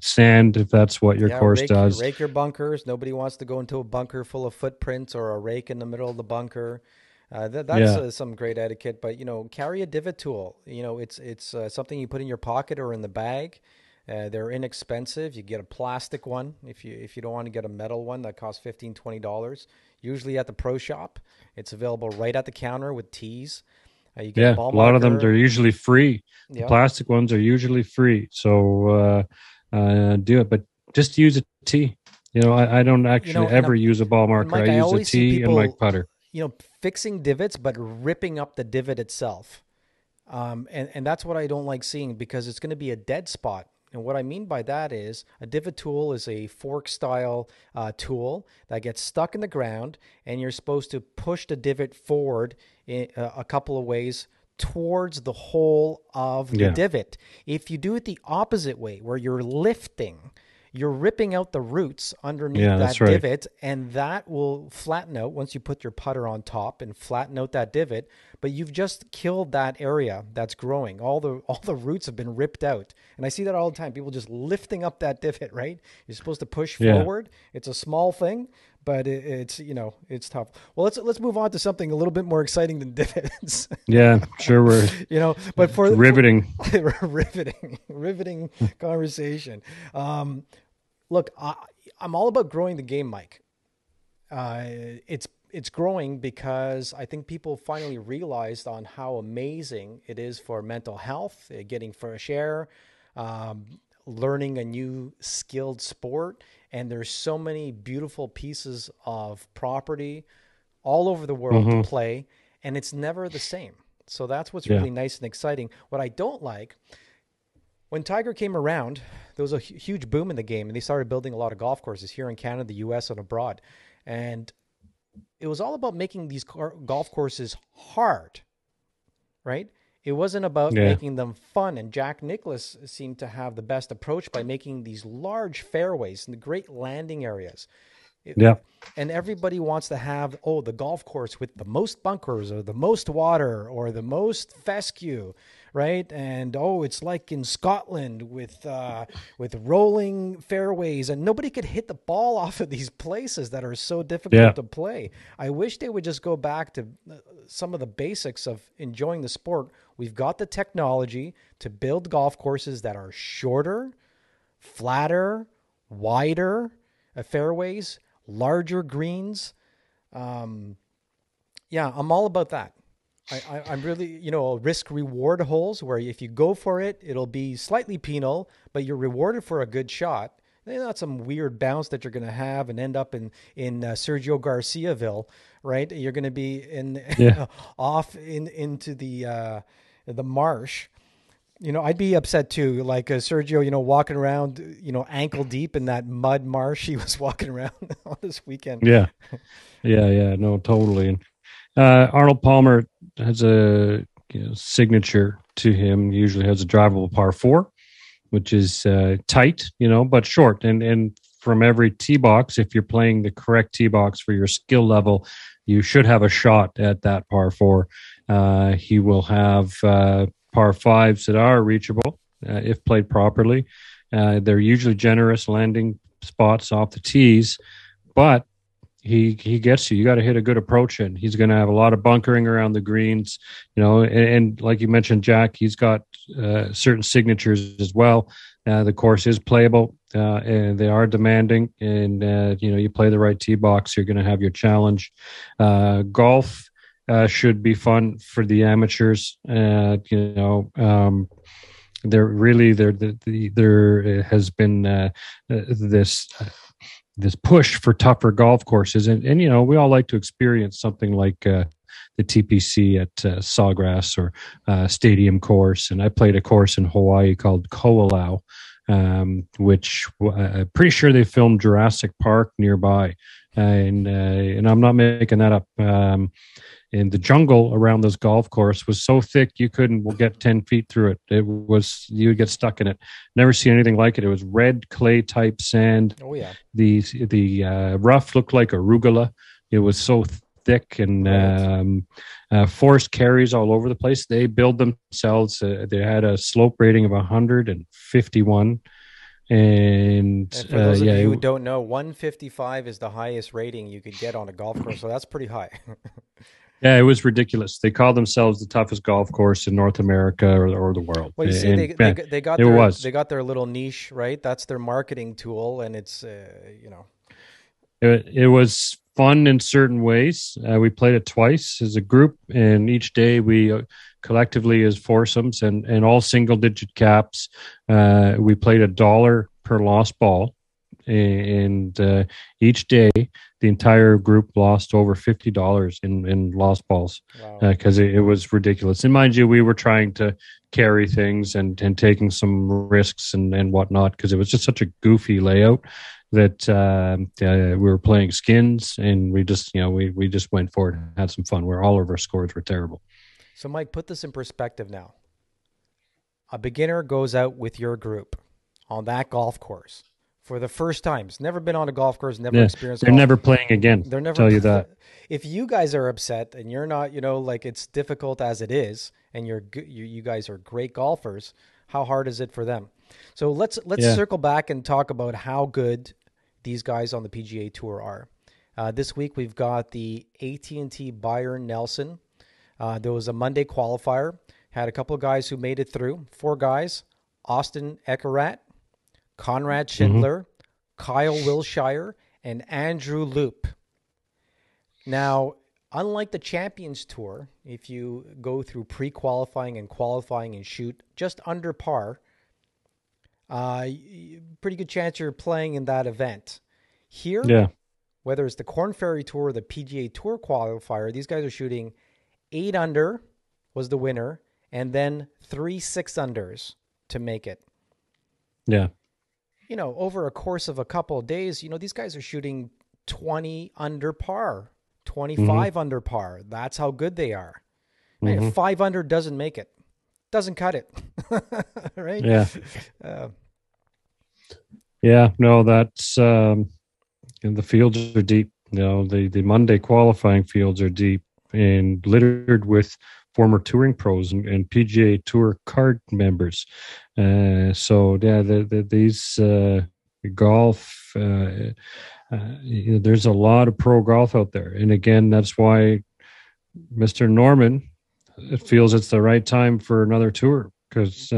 sand if that's what your course does. Rake your bunkers. Nobody wants to go into a bunker full of footprints or a rake in the middle of the bunker. That's some great etiquette. But carry a divot tool. It's something you put in your pocket or in the bag. They're inexpensive. You get a plastic one if you don't want to get a metal one that costs $15, $20. Usually at the pro shop, it's available right at the counter with tees. You get a lot of them. They're usually free. Yep. The plastic ones are usually free, so do it. But just use a tee. I don't actually ever use a ball marker. Mike, I use a tee people, and my putter. Fixing divots, but ripping up the divot itself, and that's what I don't like seeing, because it's going to be a dead spot. And what I mean by that is a divot tool is a fork-style tool that gets stuck in the ground, and you're supposed to push the divot forward a couple of ways towards the hole of the divot. If you do it the opposite way, where you're lifting, you're ripping out the roots underneath that divot, and that will flatten out once you put your putter on top and flatten out that divot. But you've just killed that area that's growing. All the roots have been ripped out. And I see that all the time. People just lifting up that divot, right? You're supposed to push forward. It's a small thing, but it's tough. Well, let's move on to something a little bit more exciting than divots. Yeah, sure. We're but for riveting conversation. Look, I'm all about growing the game, Mike. It's growing because I think people finally realized on how amazing it is for mental health, getting fresh air, learning a new skilled sport. And there's so many beautiful pieces of property all over the world to play, and it's never the same. So that's what's really nice and exciting. What I don't like When Tiger came around, there was a huge boom in the game, and they started building a lot of golf courses here in Canada, the U.S., and abroad. And it was all about making these golf courses hard, right? It wasn't about making them fun. And Jack Nicklaus seemed to have the best approach by making these large fairways and the great landing areas. And everybody wants to have, oh, the golf course with the most bunkers or the most water or the most fescue, right? And, oh, it's like in Scotland with rolling fairways. And nobody could hit the ball off of these places that are so difficult to play. I wish they would just go back to some of the basics of enjoying the sport. We've got the technology to build golf courses that are shorter, flatter, wider, fairways, larger greens. I'm all about that. I'm really, risk reward holes where if you go for it, it'll be slightly penal, but you're rewarded for a good shot. They're not some weird bounce that you're going to have and end up in Sergio Garciaville, right? You're going to be into the marsh. I'd be upset too, like Sergio, walking around, ankle deep in that mud marsh he was walking around on this weekend. No, totally. And Arnold Palmer has a signature to him, usually has a drivable par 4, which is tight, but short. And from every tee box, if you're playing the correct tee box for your skill level, you should have a shot at that par 4. He will have... par 5s that are reachable if played properly. They're usually generous landing spots off the tees, but he gets you. You got to hit a good approach in. He's going to have a lot of bunkering around the greens, and like you mentioned, Jack, he's got certain signatures as well. The course is playable, and they are demanding, and, you play the right tee box, you're going to have your challenge. Golf should be fun for the amateurs. There has been this push for tougher golf courses, and we all like to experience something like the TPC at Sawgrass or Stadium Course. And I played a course in Hawaii called Koalau, which I'm pretty sure they filmed Jurassic Park nearby, and I'm not making that up. And the jungle around this golf course was so thick you couldn't get 10 feet through it. It was, you would get stuck in it. Never seen anything like it. It was red clay type sand. Oh yeah. The rough looked like arugula. It was so thick, and forest carries all over the place. They build themselves. They had a slope rating of 151. And for those of you who don't know, 155 is the highest rating you could get on a golf course. So that's pretty high. Yeah, it was ridiculous. They call themselves the toughest golf course in North America or the world. Well, you see, they got their little niche, right? That's their marketing tool, and it's It was fun in certain ways. We played it twice as a group, and each day we collectively as foursomes and all single-digit caps. We played $1 per lost ball, and each day the entire group lost over $50 in lost balls because it was ridiculous. And mind you, we were trying to carry things and taking some risks and whatnot because it was just such a goofy layout that we were playing skins, and we just we just went for it and had some fun where all of our scores were terrible. So Mike, put this in perspective now. A beginner goes out with your group on that golf course for the first time. It's never been on a golf course, never experienced. They're never playing again. They're never. Tell you that. If you guys are upset and you're not, it's difficult as it is, and you guys are great golfers, how hard is it for them? So let's circle back and talk about how good these guys on the PGA Tour are. This week we've got the AT&T Byron Nelson. There was a Monday qualifier. Had a couple of guys who made it through. 4 guys: Austin Ekerat, Conrad Schindler, Kyle Wilshire, and Andrew Loop. Now, unlike the Champions Tour, if you go through pre-qualifying and qualifying and shoot just under par, pretty good chance you're playing in that event. Here, whether it's the Corn Ferry Tour or the PGA Tour qualifier, these guys are shooting 8 under was the winner, and then 3 6-unders to make it. Yeah. You know, over a course of a couple of days, you know, these guys are shooting 20 under par, 25 under par. That's how good they are. Mm-hmm. Right? 5 under doesn't make it. Doesn't cut it. Right? Yeah. Yeah, no, that's, and the fields are deep. You know, the Monday qualifying fields are deep and littered with former touring pros and PGA Tour card members. So, yeah, these golf, you know, there's a lot of pro golf out there. And again, that's why Mr. Norman feels it's the right time for another tour, because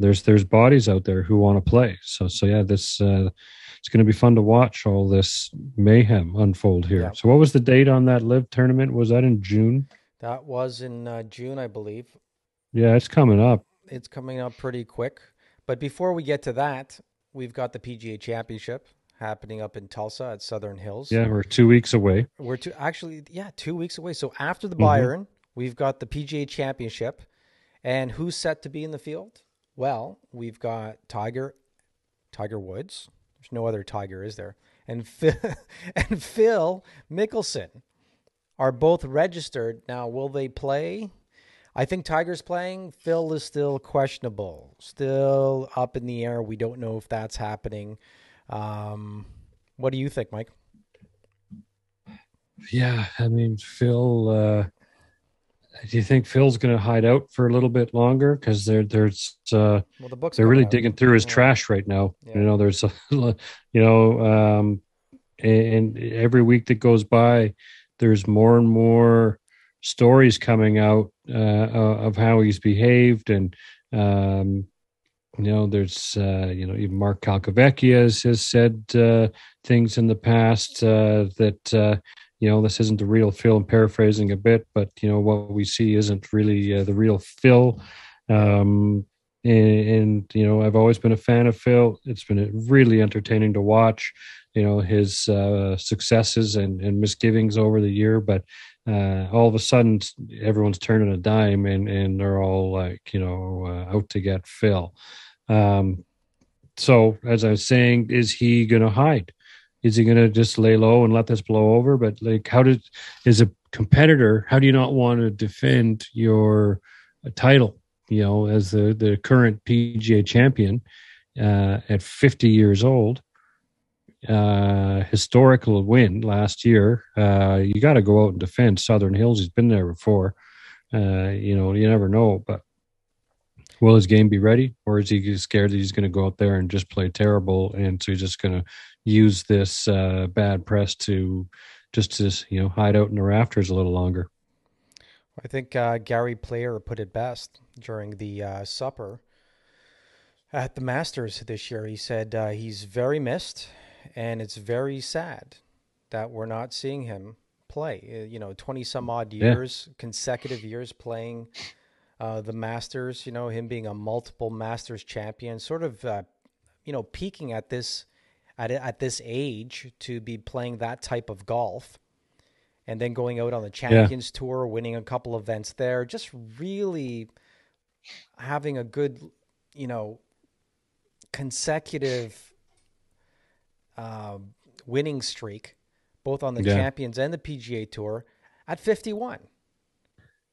there's bodies out there who want to play. So yeah, this it's going to be fun to watch all this mayhem unfold here. Yeah. So what was the date on that Live tournament? Was that in June? That was in June, I believe. Yeah, it's coming up. It's coming up pretty quick. But before we get to that, we've got the PGA Championship happening up in Tulsa at Southern Hills. Yeah, we're 2 weeks away. We're two weeks away. So after the Byron, we've got the PGA Championship. And who's set to be in the field? Well, we've got Tiger Woods. There's no other Tiger, is there? And Phil Mickelson are both registered. Now, will they play? I think Tiger's playing. Phil is still questionable, still up in the air. We don't know if that's happening. What do you think, Mike? Yeah, I mean, Phil. Do you think Phil's going to hide out for a little bit longer? Because they're really digging through his trash right now. Yeah. You know, there's a, and every week that goes by, there's more and more stories coming out of how he's behaved, and there's even Mark Calcavecchia has said things in the past that. This isn't the real Phil. I'm paraphrasing a bit, but, what we see isn't really the real Phil. I've always been a fan of Phil. It's been really entertaining to watch, his successes and misgivings over the year. But all of a sudden, everyone's turning a dime and they're all like, out to get Phil. So, as I was saying, is he going to hide? Is he going to just lay low and let this blow over? But like, as a competitor, how do you not want to defend your title, as the current PGA champion at 50 years old, historical win last year. You got to go out and defend Southern Hills. He's been there before. You never know, but will his game be ready, or is he scared that he's going to go out there and just play terrible? And so he's just going to use this bad press to just hide out in the rafters a little longer. I think Gary Player put it best during the supper at the Masters this year. He said he's very missed, and it's very sad that we're not seeing him play. 20 some odd years, consecutive years playing the Masters, him being a multiple Masters champion, sort of, peaking at this age to be playing that type of golf, and then going out on the Champions Tour, winning a couple events there, just really having a good, consecutive winning streak, both on the Champions and the PGA Tour at 51.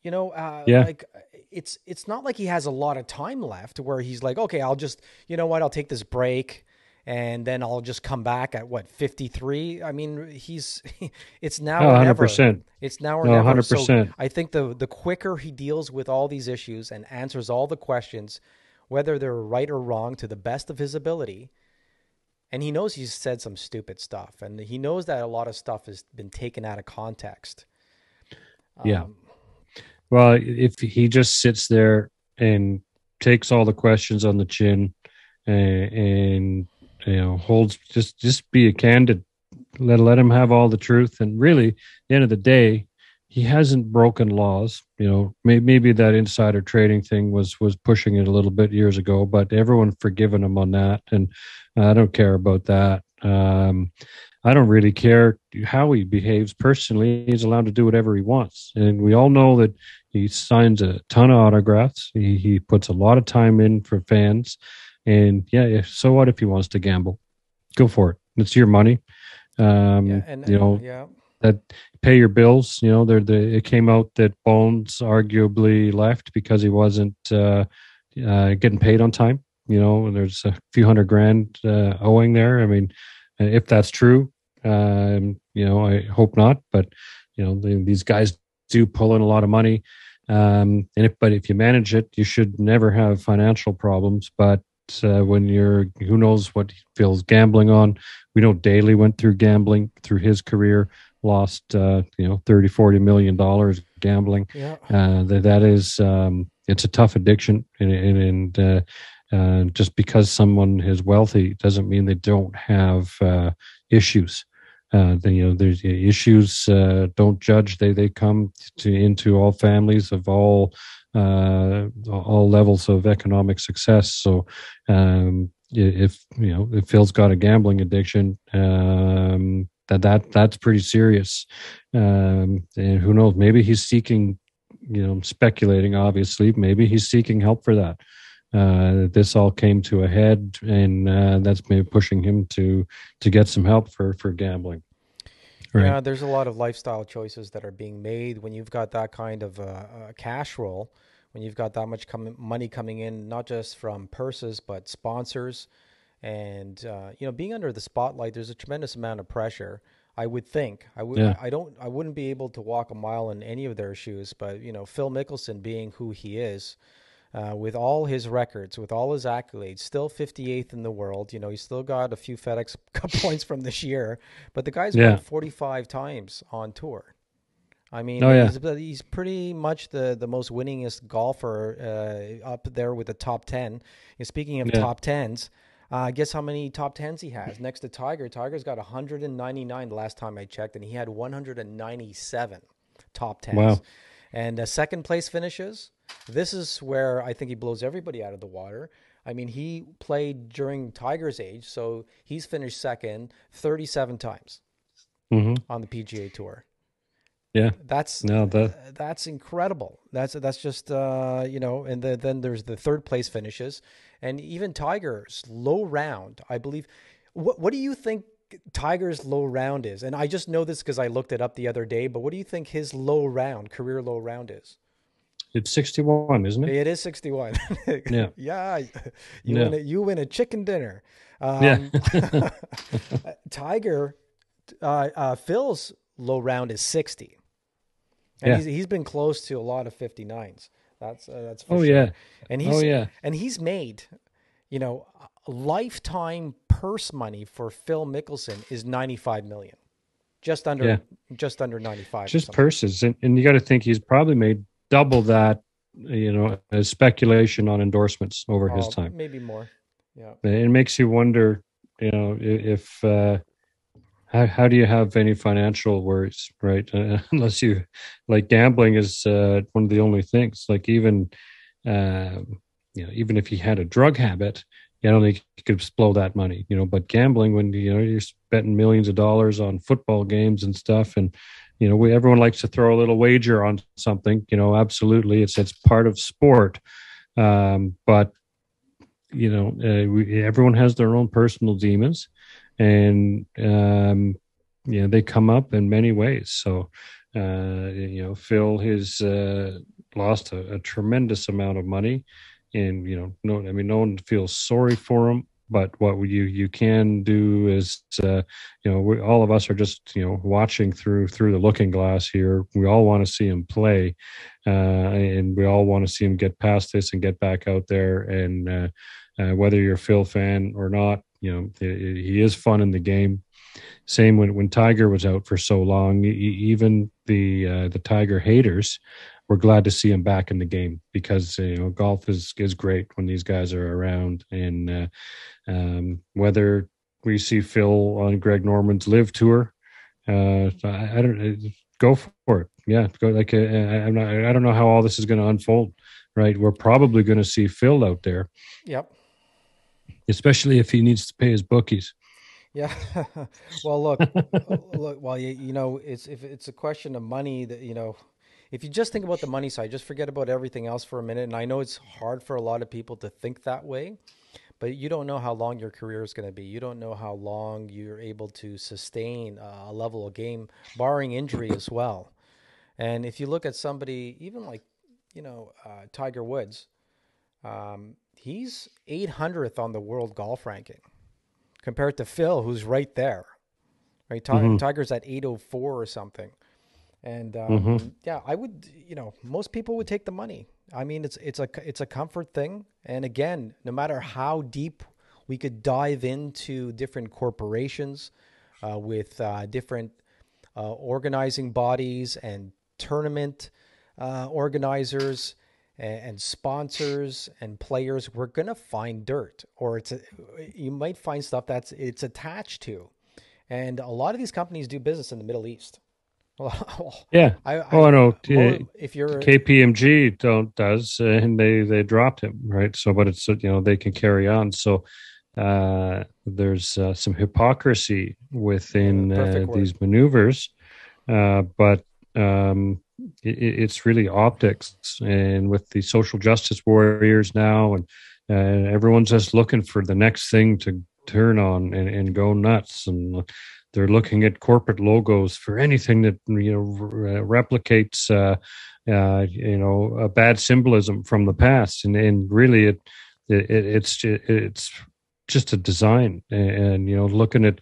Like it's not like he has a lot of time left where he's like, okay, I'll just, I'll take this break and then I'll just come back at 53. I mean, it's now or 100%. Never. It's now or never. 100%. So I think the quicker he deals with all these issues and answers all the questions, whether they're right or wrong, to the best of his ability. And he knows he's said some stupid stuff, and he knows that a lot of stuff has been taken out of context. Well, if he just sits there and takes all the questions on the chin and holds, just be a candid, let him have all the truth. And really, at the end of the day, he hasn't broken laws. Maybe that insider trading thing was pushing it a little bit years ago, but everyone forgiven him on that. And I don't care about that. I don't really care how he behaves personally. He's allowed to do whatever he wants. And we all know that he signs a ton of autographs. He puts a lot of time in for fans. And yeah, so what if he wants to gamble? Go for it. It's your money. That pay your bills. You know, it came out that Bones arguably left because he wasn't getting paid on time. You know, there's a few $100,000 owing there. I mean, if that's true, you know, I hope not. But you know, these guys do pull in a lot of money. But if you manage it, you should never have financial problems. But when you're, who knows what Phil's gambling on? We know Daly went through gambling through his career, lost $30-40 million gambling. Yeah. That is it's a tough addiction, and just because someone is wealthy doesn't mean they don't have issues. There's issues. Don't judge. They come into all families of all levels of economic success. So, if Phil's got a gambling addiction, that's pretty serious. And who knows? Maybe he's seeking. Speculating. Obviously, maybe he's seeking help for that. This all came to a head, and that's maybe pushing him to get some help for gambling. Right. Yeah, there's a lot of lifestyle choices that are being made when you've got that kind of cash roll, when you've got that much money coming in, not just from purses, but sponsors. And, being under the spotlight, there's a tremendous amount of pressure. I would think I wouldn't be able to walk a mile in any of their shoes, but Phil Mickelson being who he is, with all his records, with all his accolades, still 58th in the world. He's still got a few FedEx Cup points from this year, but the guy's won 45 times on tour. I mean, he's pretty much the most winningest golfer up there with the top 10. And speaking of top 10s, guess how many top 10s he has next to Tiger. Tiger's got 199 the last time I checked, and he had 197 top 10s. Wow. And second place finishes. This is where I think he blows everybody out of the water. I mean, he played during Tiger's age, so he's finished second 37 times on the PGA Tour. Yeah, that's incredible. That's just And then there's the third place finishes, and even Tiger's low round, I believe. What do you think Tiger's low round is? And I just know this because I looked it up the other day. But what do you think his low round, career low round, is? It's 61, isn't it? It is 61. Yeah. Yeah. You win a chicken dinner. Tiger, Phil's low round is 60. And he's been close to a lot of 59s. That's for sure. And he's made, lifetime purse money for Phil Mickelson is $95 million, just under 95. Just purses, and you got to think he's probably made double that. As speculation on endorsements over his time, maybe more. Yeah, it makes you wonder. If how do you have any financial worries, right? Unless you gambling is one of the only things. Like even if he had a drug habit, I don't think he could blow that money. But gambling, when you're betting millions of dollars on football games and stuff, and everyone likes to throw a little wager on something. Absolutely, it's part of sport, but everyone has their own personal demons. And, they come up in many ways. So, Phil has lost a tremendous amount of money, and, no one feels sorry for him, but what you can do is, all of us are just, watching through the looking glass here. We all want to see him play, and we all want to see him get past this and get back out there. And, whether you're a Phil fan or not, he is fun in the game. Same when Tiger was out for so long, even the Tiger haters were glad to see him back in the game, because golf is great when these guys are around. And whether we see Phil on Greg Norman's Live Tour, I don't go for it. Yeah, go, I don't know how all this is going to unfold. Right, we're probably going to see Phil out there. Yep. Especially if he needs to pay his bookies. Yeah. Well, look. Well, it's a question of money that if you just think about the money side, just forget about everything else for a minute. And I know it's hard for a lot of people to think that way, But you don't know how long your career is going to be. You don't know how long you're able to sustain a level of game, barring injury as well. And if you look at somebody, even like, you know, Tiger Woods, he's 800th on the world golf ranking compared to Phil, who's right there. Right, Tiger's at 804 or something. And yeah, I would, you know, most people would take the money. I mean, it's a comfort thing. And again, no matter how deep we could dive into different corporations with different organizing bodies and tournament organizers and sponsors and players, we're going to find dirt, or you might find stuff it's attached to. And a lot of these companies do business in the Middle East. Yeah. I know. If you're KPMG does, and they dropped him, right? So, but it's, you know, they can carry on. So there's some hypocrisy within these maneuvers, but it's really optics. And with the social justice warriors now, and everyone's just looking for the next thing to turn on and go nuts, and they're looking at corporate logos for anything that, you know, replicates you know, a bad symbolism from the past, and really it's just a design, and you know, looking at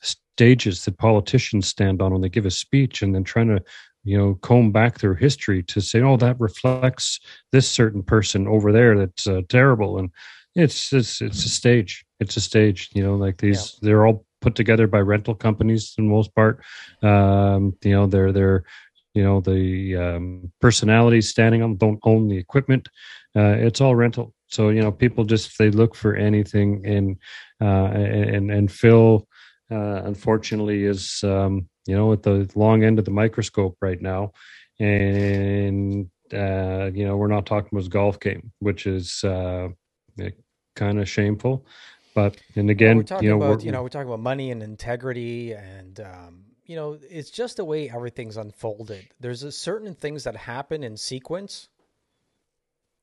stages that politicians stand on when they give a speech, and then trying to, you know, comb back through history to say, oh, that reflects this certain person over there that's terrible, and it's a stage. It's a stage, you know, like these, they're all put together by rental companies for the most part. You know, they're, you know, the personalities standing on don't own the equipment. It's all rental. So, you know, people just, they look for anything. And Phil, unfortunately, is, you know, at the long end of the microscope right now. And, you know, we're not talking about his golf game, which is kind of shameful. But, and again, we're talking we're talking about money and integrity, and you know, it's just the way everything's unfolded. There's a certain things that happen in sequence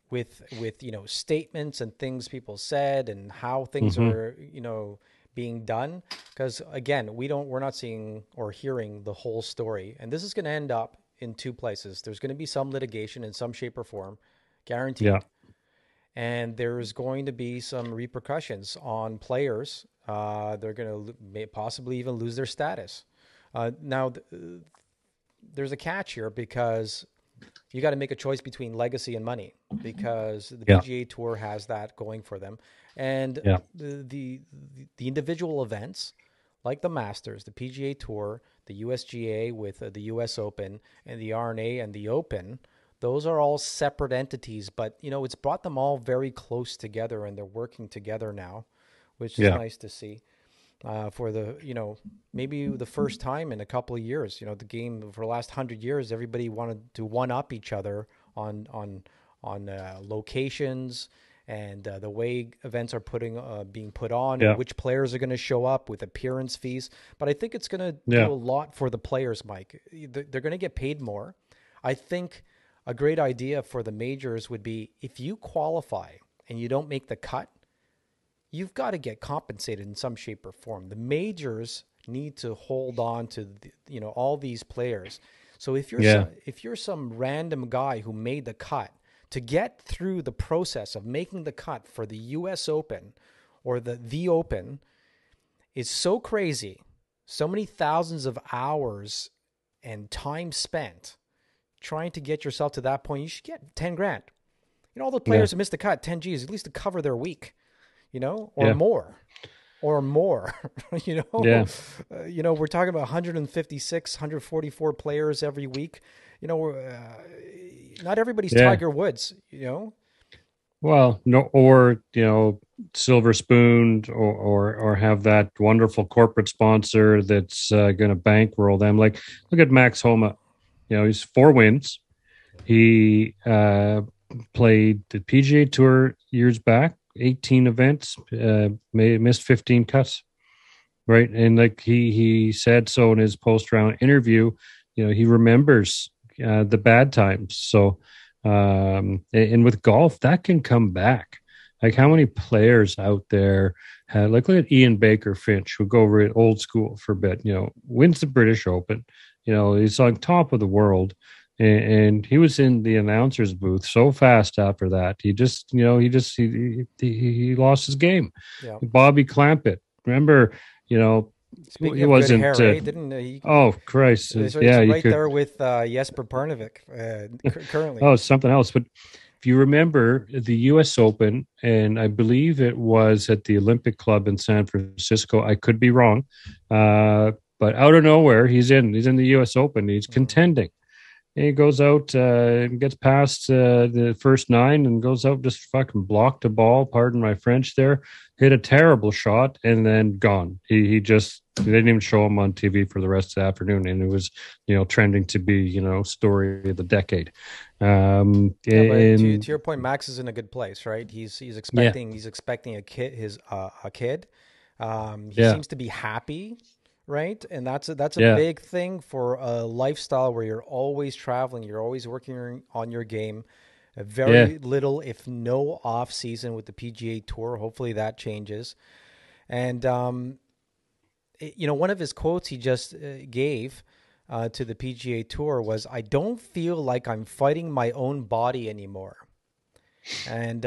with you know, statements and things people said and how things are, you know, being done, because again, we're not seeing or hearing the whole story, and this is going to end up in two places. There's going to be some litigation in some shape or form, guaranteed. Yeah. And there's going to be some repercussions on players. They're going to possibly even lose their status. Now, there's a catch here, because you got to make a choice between legacy and money, because the PGA Tour has that going for them. And the individual events, like the Masters, the PGA Tour, the USGA with the US Open, and the R&A and the Open, those are all separate entities, but, you know, it's brought them all very close together, and they're working together now, which is nice to see for the, you know, maybe the first time in a couple of years. You know, the game for the last 100 years, everybody wanted to one-up each other on locations and the way events are being put on, and which players are going to show up with appearance fees. But I think it's going to do a lot for the players, Mike. They're going to get paid more. I think a great idea for the majors would be, if you qualify and you don't make the cut, you've got to get compensated in some shape or form. The majors need to hold on to you know, all these players. So if you're some random guy who made the cut, to get through the process of making the cut for the US Open or the Open is so crazy. So many thousands of hours and time spent trying to get yourself to that point. You should get 10 grand. You know, all the players who missed the cut, 10 G's, at least to cover their week, you know, or more, or more, you know, you know, we're talking about 156, 144 players every week. You know, not everybody's Tiger Woods, you know? Well, no, or, you know, silver spooned, or have that wonderful corporate sponsor that's going to bankroll them. Like, look at Max Homa. You know, he's 4 wins. He played the PGA Tour years back, 18 events, missed 15 cuts, right? And like he said so in his post-round interview, you know, he remembers the bad times. So, and with golf, that can come back. Like, how many players out there had, like, look at Ian Baker Finch, who go over it old school for a bit, you know, wins the British Open, you know, he's on top of the world. And he was in the announcer's booth so fast after that. He just, you know, he lost his game. Yeah. Bobby Clampett, remember, you know, speaking he wasn't. Hair, right? Didn't he? Oh Christ! So yeah, he's right there with Jesper Parnevik currently. Oh, something else. But if you remember the U.S. Open, and I believe it was at the Olympic Club in San Francisco. I could be wrong, but out of nowhere, he's in the U.S. Open. He's contending. And he goes out and gets past the first nine and goes out, just fucking blocked a ball, pardon my French there, hit a terrible shot, and then gone. He just, they didn't even show him on TV for the rest of the afternoon, and it was, you know, trending to be, you know, story of the decade. To your point, Max is in a good place, right? He's expecting, yeah. He's expecting a kid. He seems to be happy. Right. And that's a big thing for a lifestyle where you're always traveling. You're always working on your game. Very little, if no off season with the PGA Tour. Hopefully that changes. And, you know, one of his quotes he just gave to the PGA Tour was, "I don't feel like I'm fighting my own body anymore." And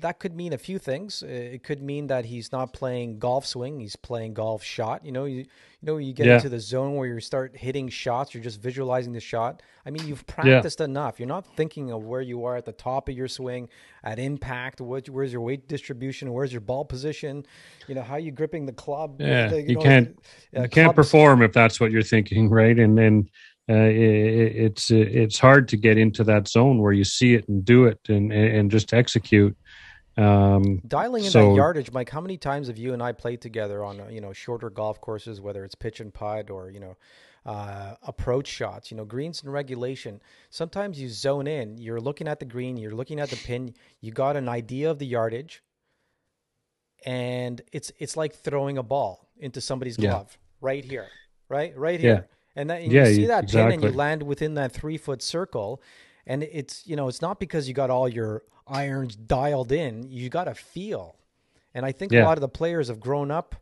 that could mean a few things. It could mean that he's not playing golf swing; he's playing golf shot. You get into the zone where you start hitting shots. You're just visualizing the shot. I mean, you've practiced enough. You're not thinking of where you are at the top of your swing, at impact. Where's your weight distribution? Where's your ball position? You know, how are you gripping the club? Yeah, you can't perform if that's what you're thinking, right? And then. It's hard to get into that zone where you see it and do it and just execute. Dialing in that yardage, Mike. How many times have you and I played together on shorter golf courses, whether it's pitch and putt or approach shots? You know, greens and regulation. Sometimes you zone in. You're looking at the green. You're looking at the pin. You got an idea of the yardage, and it's like throwing a ball into somebody's glove right here, right here. Yeah. And then you see that pin and you land within that 3-foot circle. And it's, it's not because you got all your irons dialed in. You got a feel. And I think a lot of the players have grown up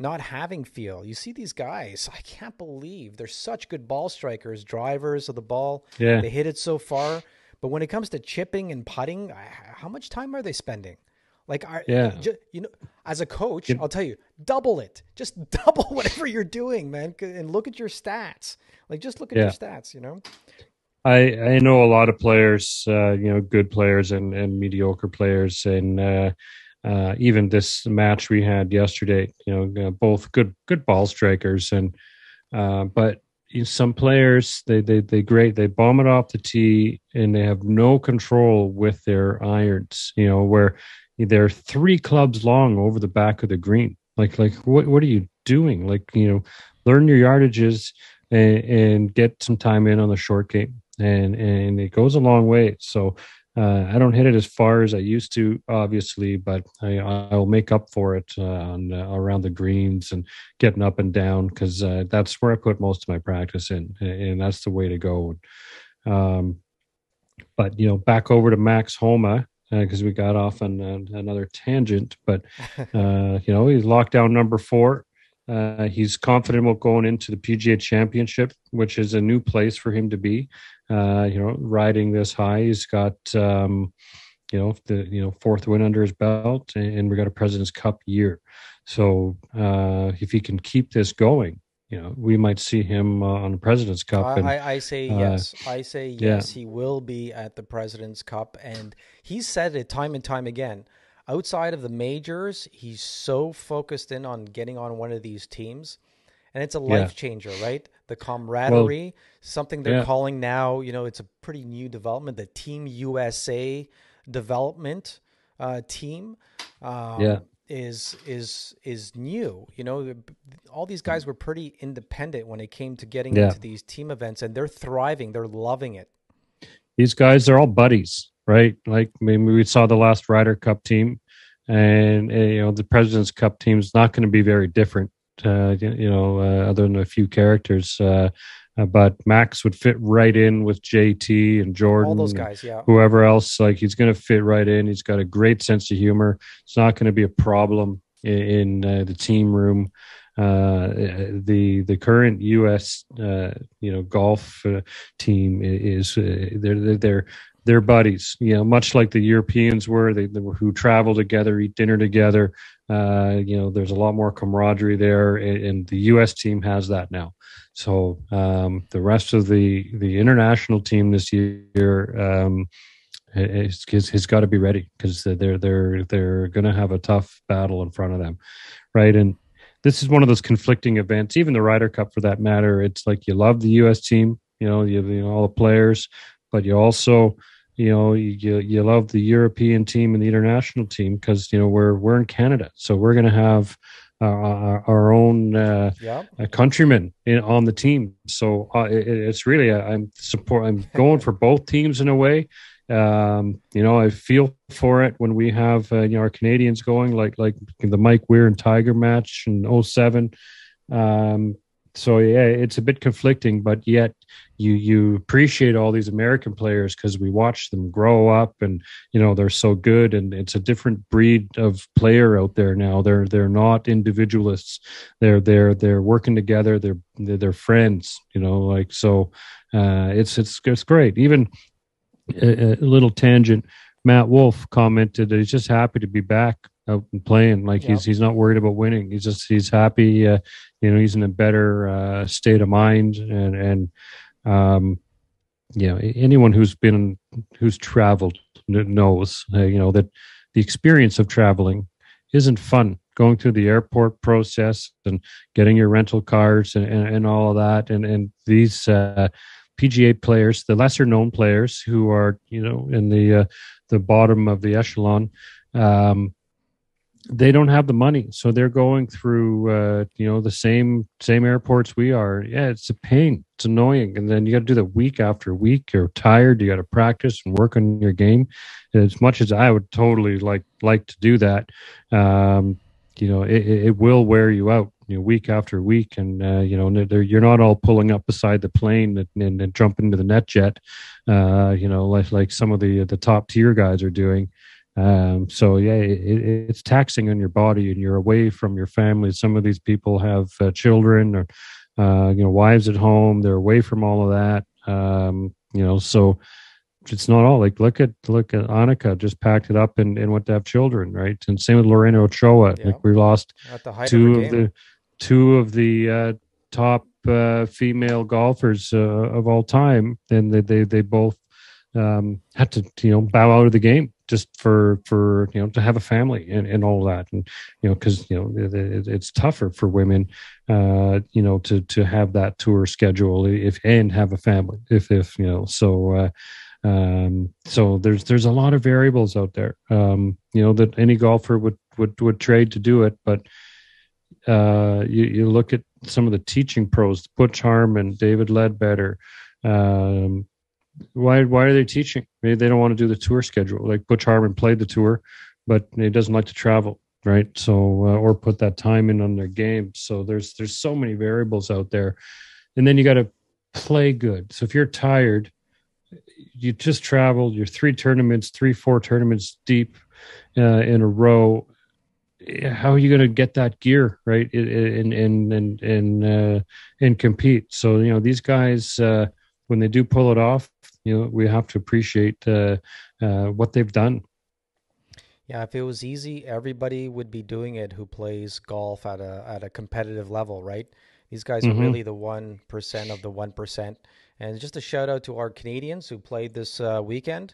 not having feel. You see these guys, I can't believe they're such good ball strikers, drivers of the ball. Yeah. They hit it so far. But when it comes to chipping and putting, how much time are they spending? Like, as a coach, I'll tell you, double it. Just double whatever you're doing, man, and look at your stats. Like, just look at your stats, I know a lot of players, good players and mediocre players. And even this match we had yesterday, both good ball strikers. And but some players, they bomb it off the tee and they have no control with their irons, where – they're 3 clubs long over the back of the green. Like what are you doing? Learn your yardages and get some time in on the short game. And it goes a long way. So I don't hit it as far as I used to, obviously, but I'll make up for it around the greens and getting up and down because that's where I put most of my practice in. And that's the way to go. But, back over to Max Homa. Because we got off on another tangent, but he's locked down number 4. He's confident about going into the PGA Championship, which is a new place for him to be. Riding this high, he's got the 4th win under his belt, and we got a President's Cup year. So if he can keep this going, we might see him on the President's Cup. I say yes. He will be at the President's Cup, and he said it time and time again. Outside of the majors, he's so focused in on getting on one of these teams, and it's a life changer, right? The camaraderie, something they're calling now. It's a pretty new development, the Team USA development team. Is new. All these guys were pretty independent when it came to getting into these team events, and they're thriving. They're loving it. These guys are all buddies, right? Like, maybe we saw the last Ryder Cup team, and the President's Cup team is not going to be very different. Other than a few characters, But Max would fit right in with JT and Jordan. All those guys, yeah. Whoever else, like, he's going to fit right in. He's got a great sense of humor. It's not going to be a problem in the team room. The current U.S. Golf team is they're buddies. You know, much like the Europeans were, they who travel together, eat dinner together. There's a lot more camaraderie there, and the U.S. team has that now. So the rest of the international team this year has got to be ready, because they're going to have a tough battle in front of them, right? And this is one of those conflicting events. Even the Ryder Cup, for that matter. It's like, you love the U.S. team, you know all the players, but you also you love the European team and the international team, because we're in Canada, so we're going to have our own countrymen on the team. So it's really I'm going for both teams in a way. I feel for it when we have our Canadians going, like the Mike Weir and Tiger match in 2007. So yeah, it's a bit conflicting, but yet you appreciate all these American players, because we watch them grow up, and they're so good. And it's a different breed of player out there now. They're not individualists. They're working together. They're friends. It's great. Even a little tangent. Matt Wolf commented that he's just happy to be back out and playing. He's not worried about winning. He's happy. He's in a better state of mind. And anyone who's traveled knows that the experience of traveling isn't fun. Going through the airport process and getting your rental cars and all of that, and these PGA players, the lesser known players who are, in the bottom of the echelon, they don't have the money. So they're going through, the same airports we are. Yeah, it's a pain. It's annoying. And then you got to do that week after week. You're tired. You got to practice and work on your game. As much as I would totally like to do that, it will wear you out. Week after week, and you're not all pulling up beside the plane and jumping into the net jet, like some of the top tier guys are doing. It's taxing on your body, and you're away from your family. Some of these people have children or wives at home. They're away from all of that. So it's not all like look at Annika, just packed it up and went to have children, right? And same with Lorena Ochoa. Yeah. Like, we lost two of the top female golfers of all time, and they both had to bow out of the game just for to have a family and all that, and because it's tougher for women to have that tour schedule and have a family so there's a lot of variables out there that any golfer would trade to do it, but you look at some of the teaching pros, Butch Harmon, David Ledbetter, why are they teaching? Maybe they don't want to do the tour schedule. Like, Butch Harmon played the tour, but he doesn't like to travel, right? So or put that time in on their game. So there's so many variables out there, and then you got to play good. So if you're tired, you just traveled, you're 4 tournaments deep in a row. How are you going to get that gear right and compete? So these guys, when they do pull it off, we have to appreciate what they've done. Yeah, if it was easy, everybody would be doing it who plays golf at a competitive level, right? These guys are really the 1% of the 1%. And just a shout out to our Canadians who played this weekend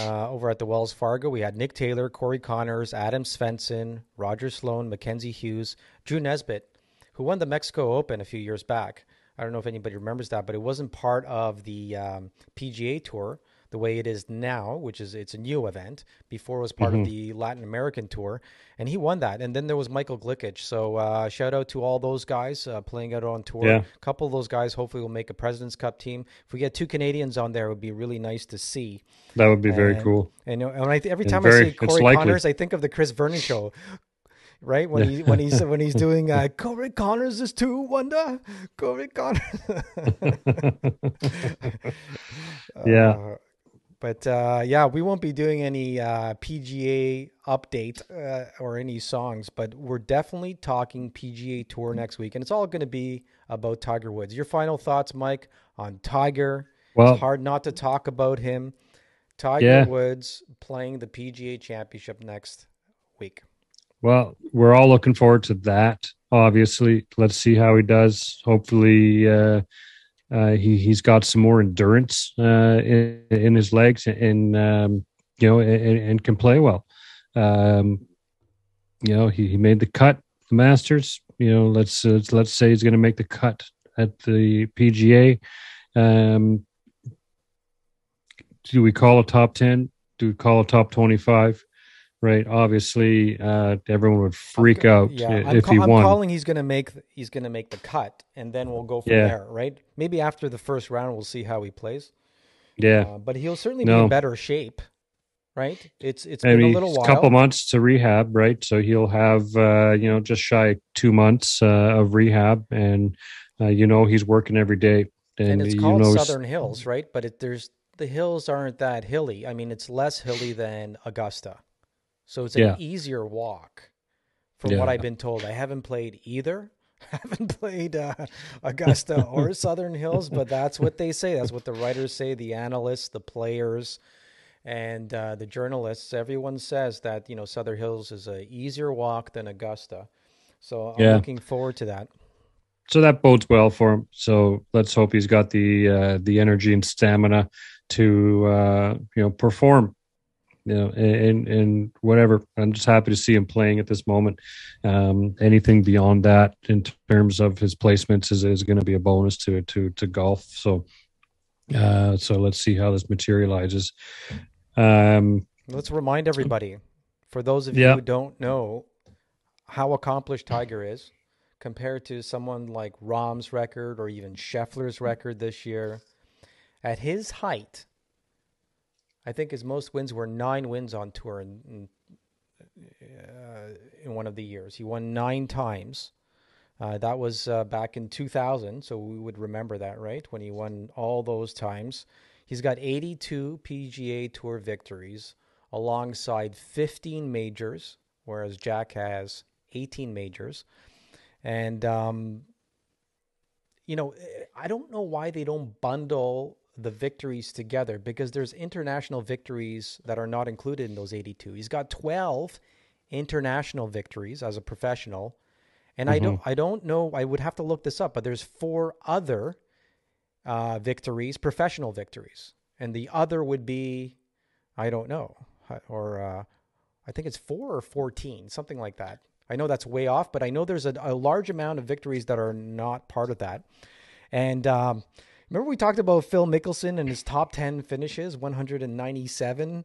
over at the Wells Fargo. We had Nick Taylor, Corey Connors, Adam Svensson, Roger Sloan, Mackenzie Hughes, Drew Nesbitt, who won the Mexico Open a few years back. I don't know if anybody remembers that, but it wasn't part of the PGA Tour the way it is now, which is it's a new event. Before it was part of the Latin American Tour, and he won that. And then there was Michael Bleackley. So shout out to all those guys playing out on tour. Yeah. A couple of those guys hopefully will make a President's Cup team. If we get 2 Canadians on there, it would be really nice to see. That would be very cool. And every time I see Corey Connors, I think of the Chris Vernon show. right? When he when he's doing Corey Connors is 2-under, Corey Connors. But we won't be doing any PGA update or any songs, but we're definitely talking PGA Tour next week, and it's all going to be about Tiger Woods. Your final thoughts, Mike, on Tiger? Well, it's hard not to talk about him. Tiger Woods playing the PGA Championship next week. Well, we're all looking forward to that, obviously. Let's see how he does. Hopefully he's got some more endurance in his legs and can play well. He made the cut, the Masters. Let's say he's going to make the cut at the PGA. Do we call a top 10? Do we call a top 25? Right. Obviously, everyone would freak out if he won. I'm calling he's going to make the cut, and then we'll go from there. Right. Maybe after the first round, we'll see how he plays. Yeah. But he'll certainly be in better shape. Right. It's been a little while. A couple months to rehab. Right. So he'll have, just shy of 2 months of rehab, and, he's working every day. And it's called Southern Hills, right? But the hills aren't that hilly. I mean, it's less hilly than Augusta. So it's an easier walk from what I've been told. I haven't played either. I haven't played Augusta or Southern Hills, but that's what they say. That's what the writers say, the analysts, the players, and the journalists. Everyone says that, Southern Hills is an easier walk than Augusta. So I'm looking forward to that. So that bodes well for him. So let's hope he's got the energy and stamina to perform, and whatever. I'm just happy to see him playing at this moment. Anything beyond that in terms of his placements is going to be a bonus to golf. So so let's see how this materializes. Let's remind everybody, for those of you who don't know, how accomplished Tiger is compared to someone like Rahm's record or even Scheffler's record this year. At his height, I think his most wins were 9 wins on tour in one of the years. He won 9 times. That was back in 2000, so we would remember that, right? When he won all those times. He's got 82 PGA Tour victories alongside 15 majors, whereas Jack has 18 majors. And, I don't know why they don't bundle the victories together, because there's international victories that are not included in those 82. He's got 12 international victories as a professional. And I don't know, I would have to look this up, but there's 4 other victories, professional victories. And the other would be, I don't know, or I think it's 4 or 14, something like that. I know that's way off, but I know there's a large amount of victories that are not part of that. And remember we talked about Phil Mickelson and his top 10 finishes, 197.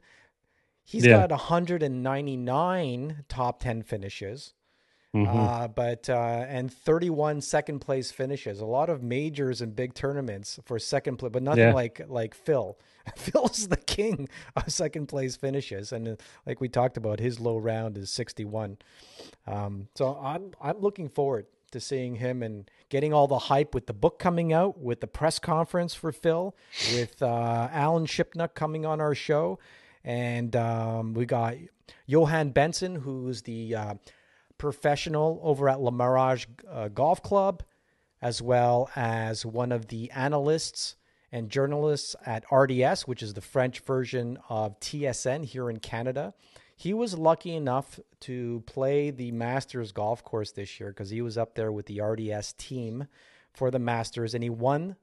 He's got 199 top 10 finishes, and 31 second place finishes. A lot of majors and big tournaments for second place, but nothing like Phil. Phil's the king of second place finishes, and like we talked about, his low round is 61. So I'm looking forward to seeing him and getting all the hype with the book coming out, with the press conference for Phil, with Alan Shipnuck coming on our show, and we got Johan Benson, who's the professional over at Le Mirage Golf Club, as well as one of the analysts and journalists at RDS, which is the French version of TSN here in Canada. He was lucky enough to play the Masters golf course this year because he was up there with the RDS team for the Masters, and he won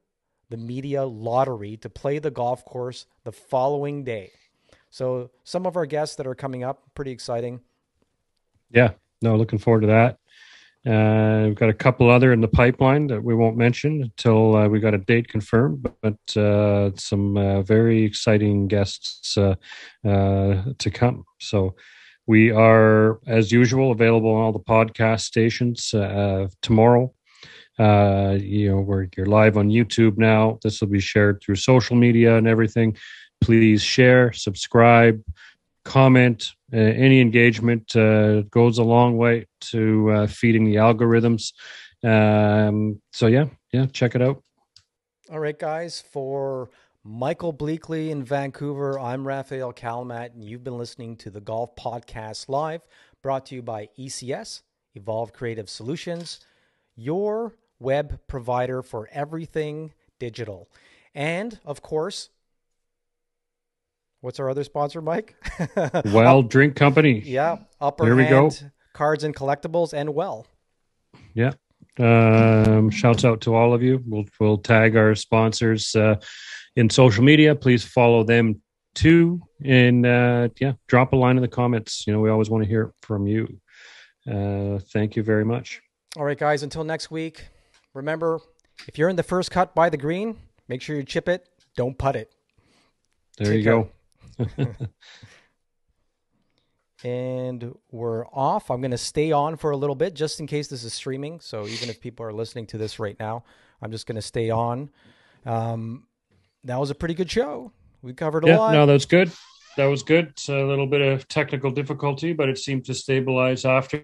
the media lottery to play the golf course the following day. So some of our guests that are coming up, pretty exciting. Yeah, no, looking forward to that. We've got a couple other in the pipeline that we won't mention until we got a date confirmed, but some very exciting guests to come. So we are, as usual, available on all the podcast stations tomorrow. You're live on YouTube now. This will be shared through social media and everything. Please share, subscribe, comment, any engagement goes a long way to feeding the algorithms. So check it out. All right, guys, for Michael Bleackley in Vancouver, I'm Raphael Kalamat, and you've been listening to the Golf Podcast Live, brought to you by ECS, Evolve Creative Solutions, your web provider for everything digital. And, of course, what's our other sponsor, Mike? Well Drink Company. Yeah, Upper Here we Hand, go. Cards and Collectibles, and Well. Yeah. Shouts out to all of you. We'll tag our sponsors in social media. Please follow them too, and drop a line in the comments. You know, we always want to hear from you. Thank you very much. All right, guys, until next week, remember, if you're in the first cut by the green, make sure you chip it, don't putt it. There Take you care. Go. And we're off. I'm going to stay on for a little bit just in case this is streaming. So even if people are listening to this right now, I'm just going to stay on. That was a pretty good show. We covered a lot. No, that's good. That was good. It's a little bit of technical difficulty, but it seemed to stabilize after.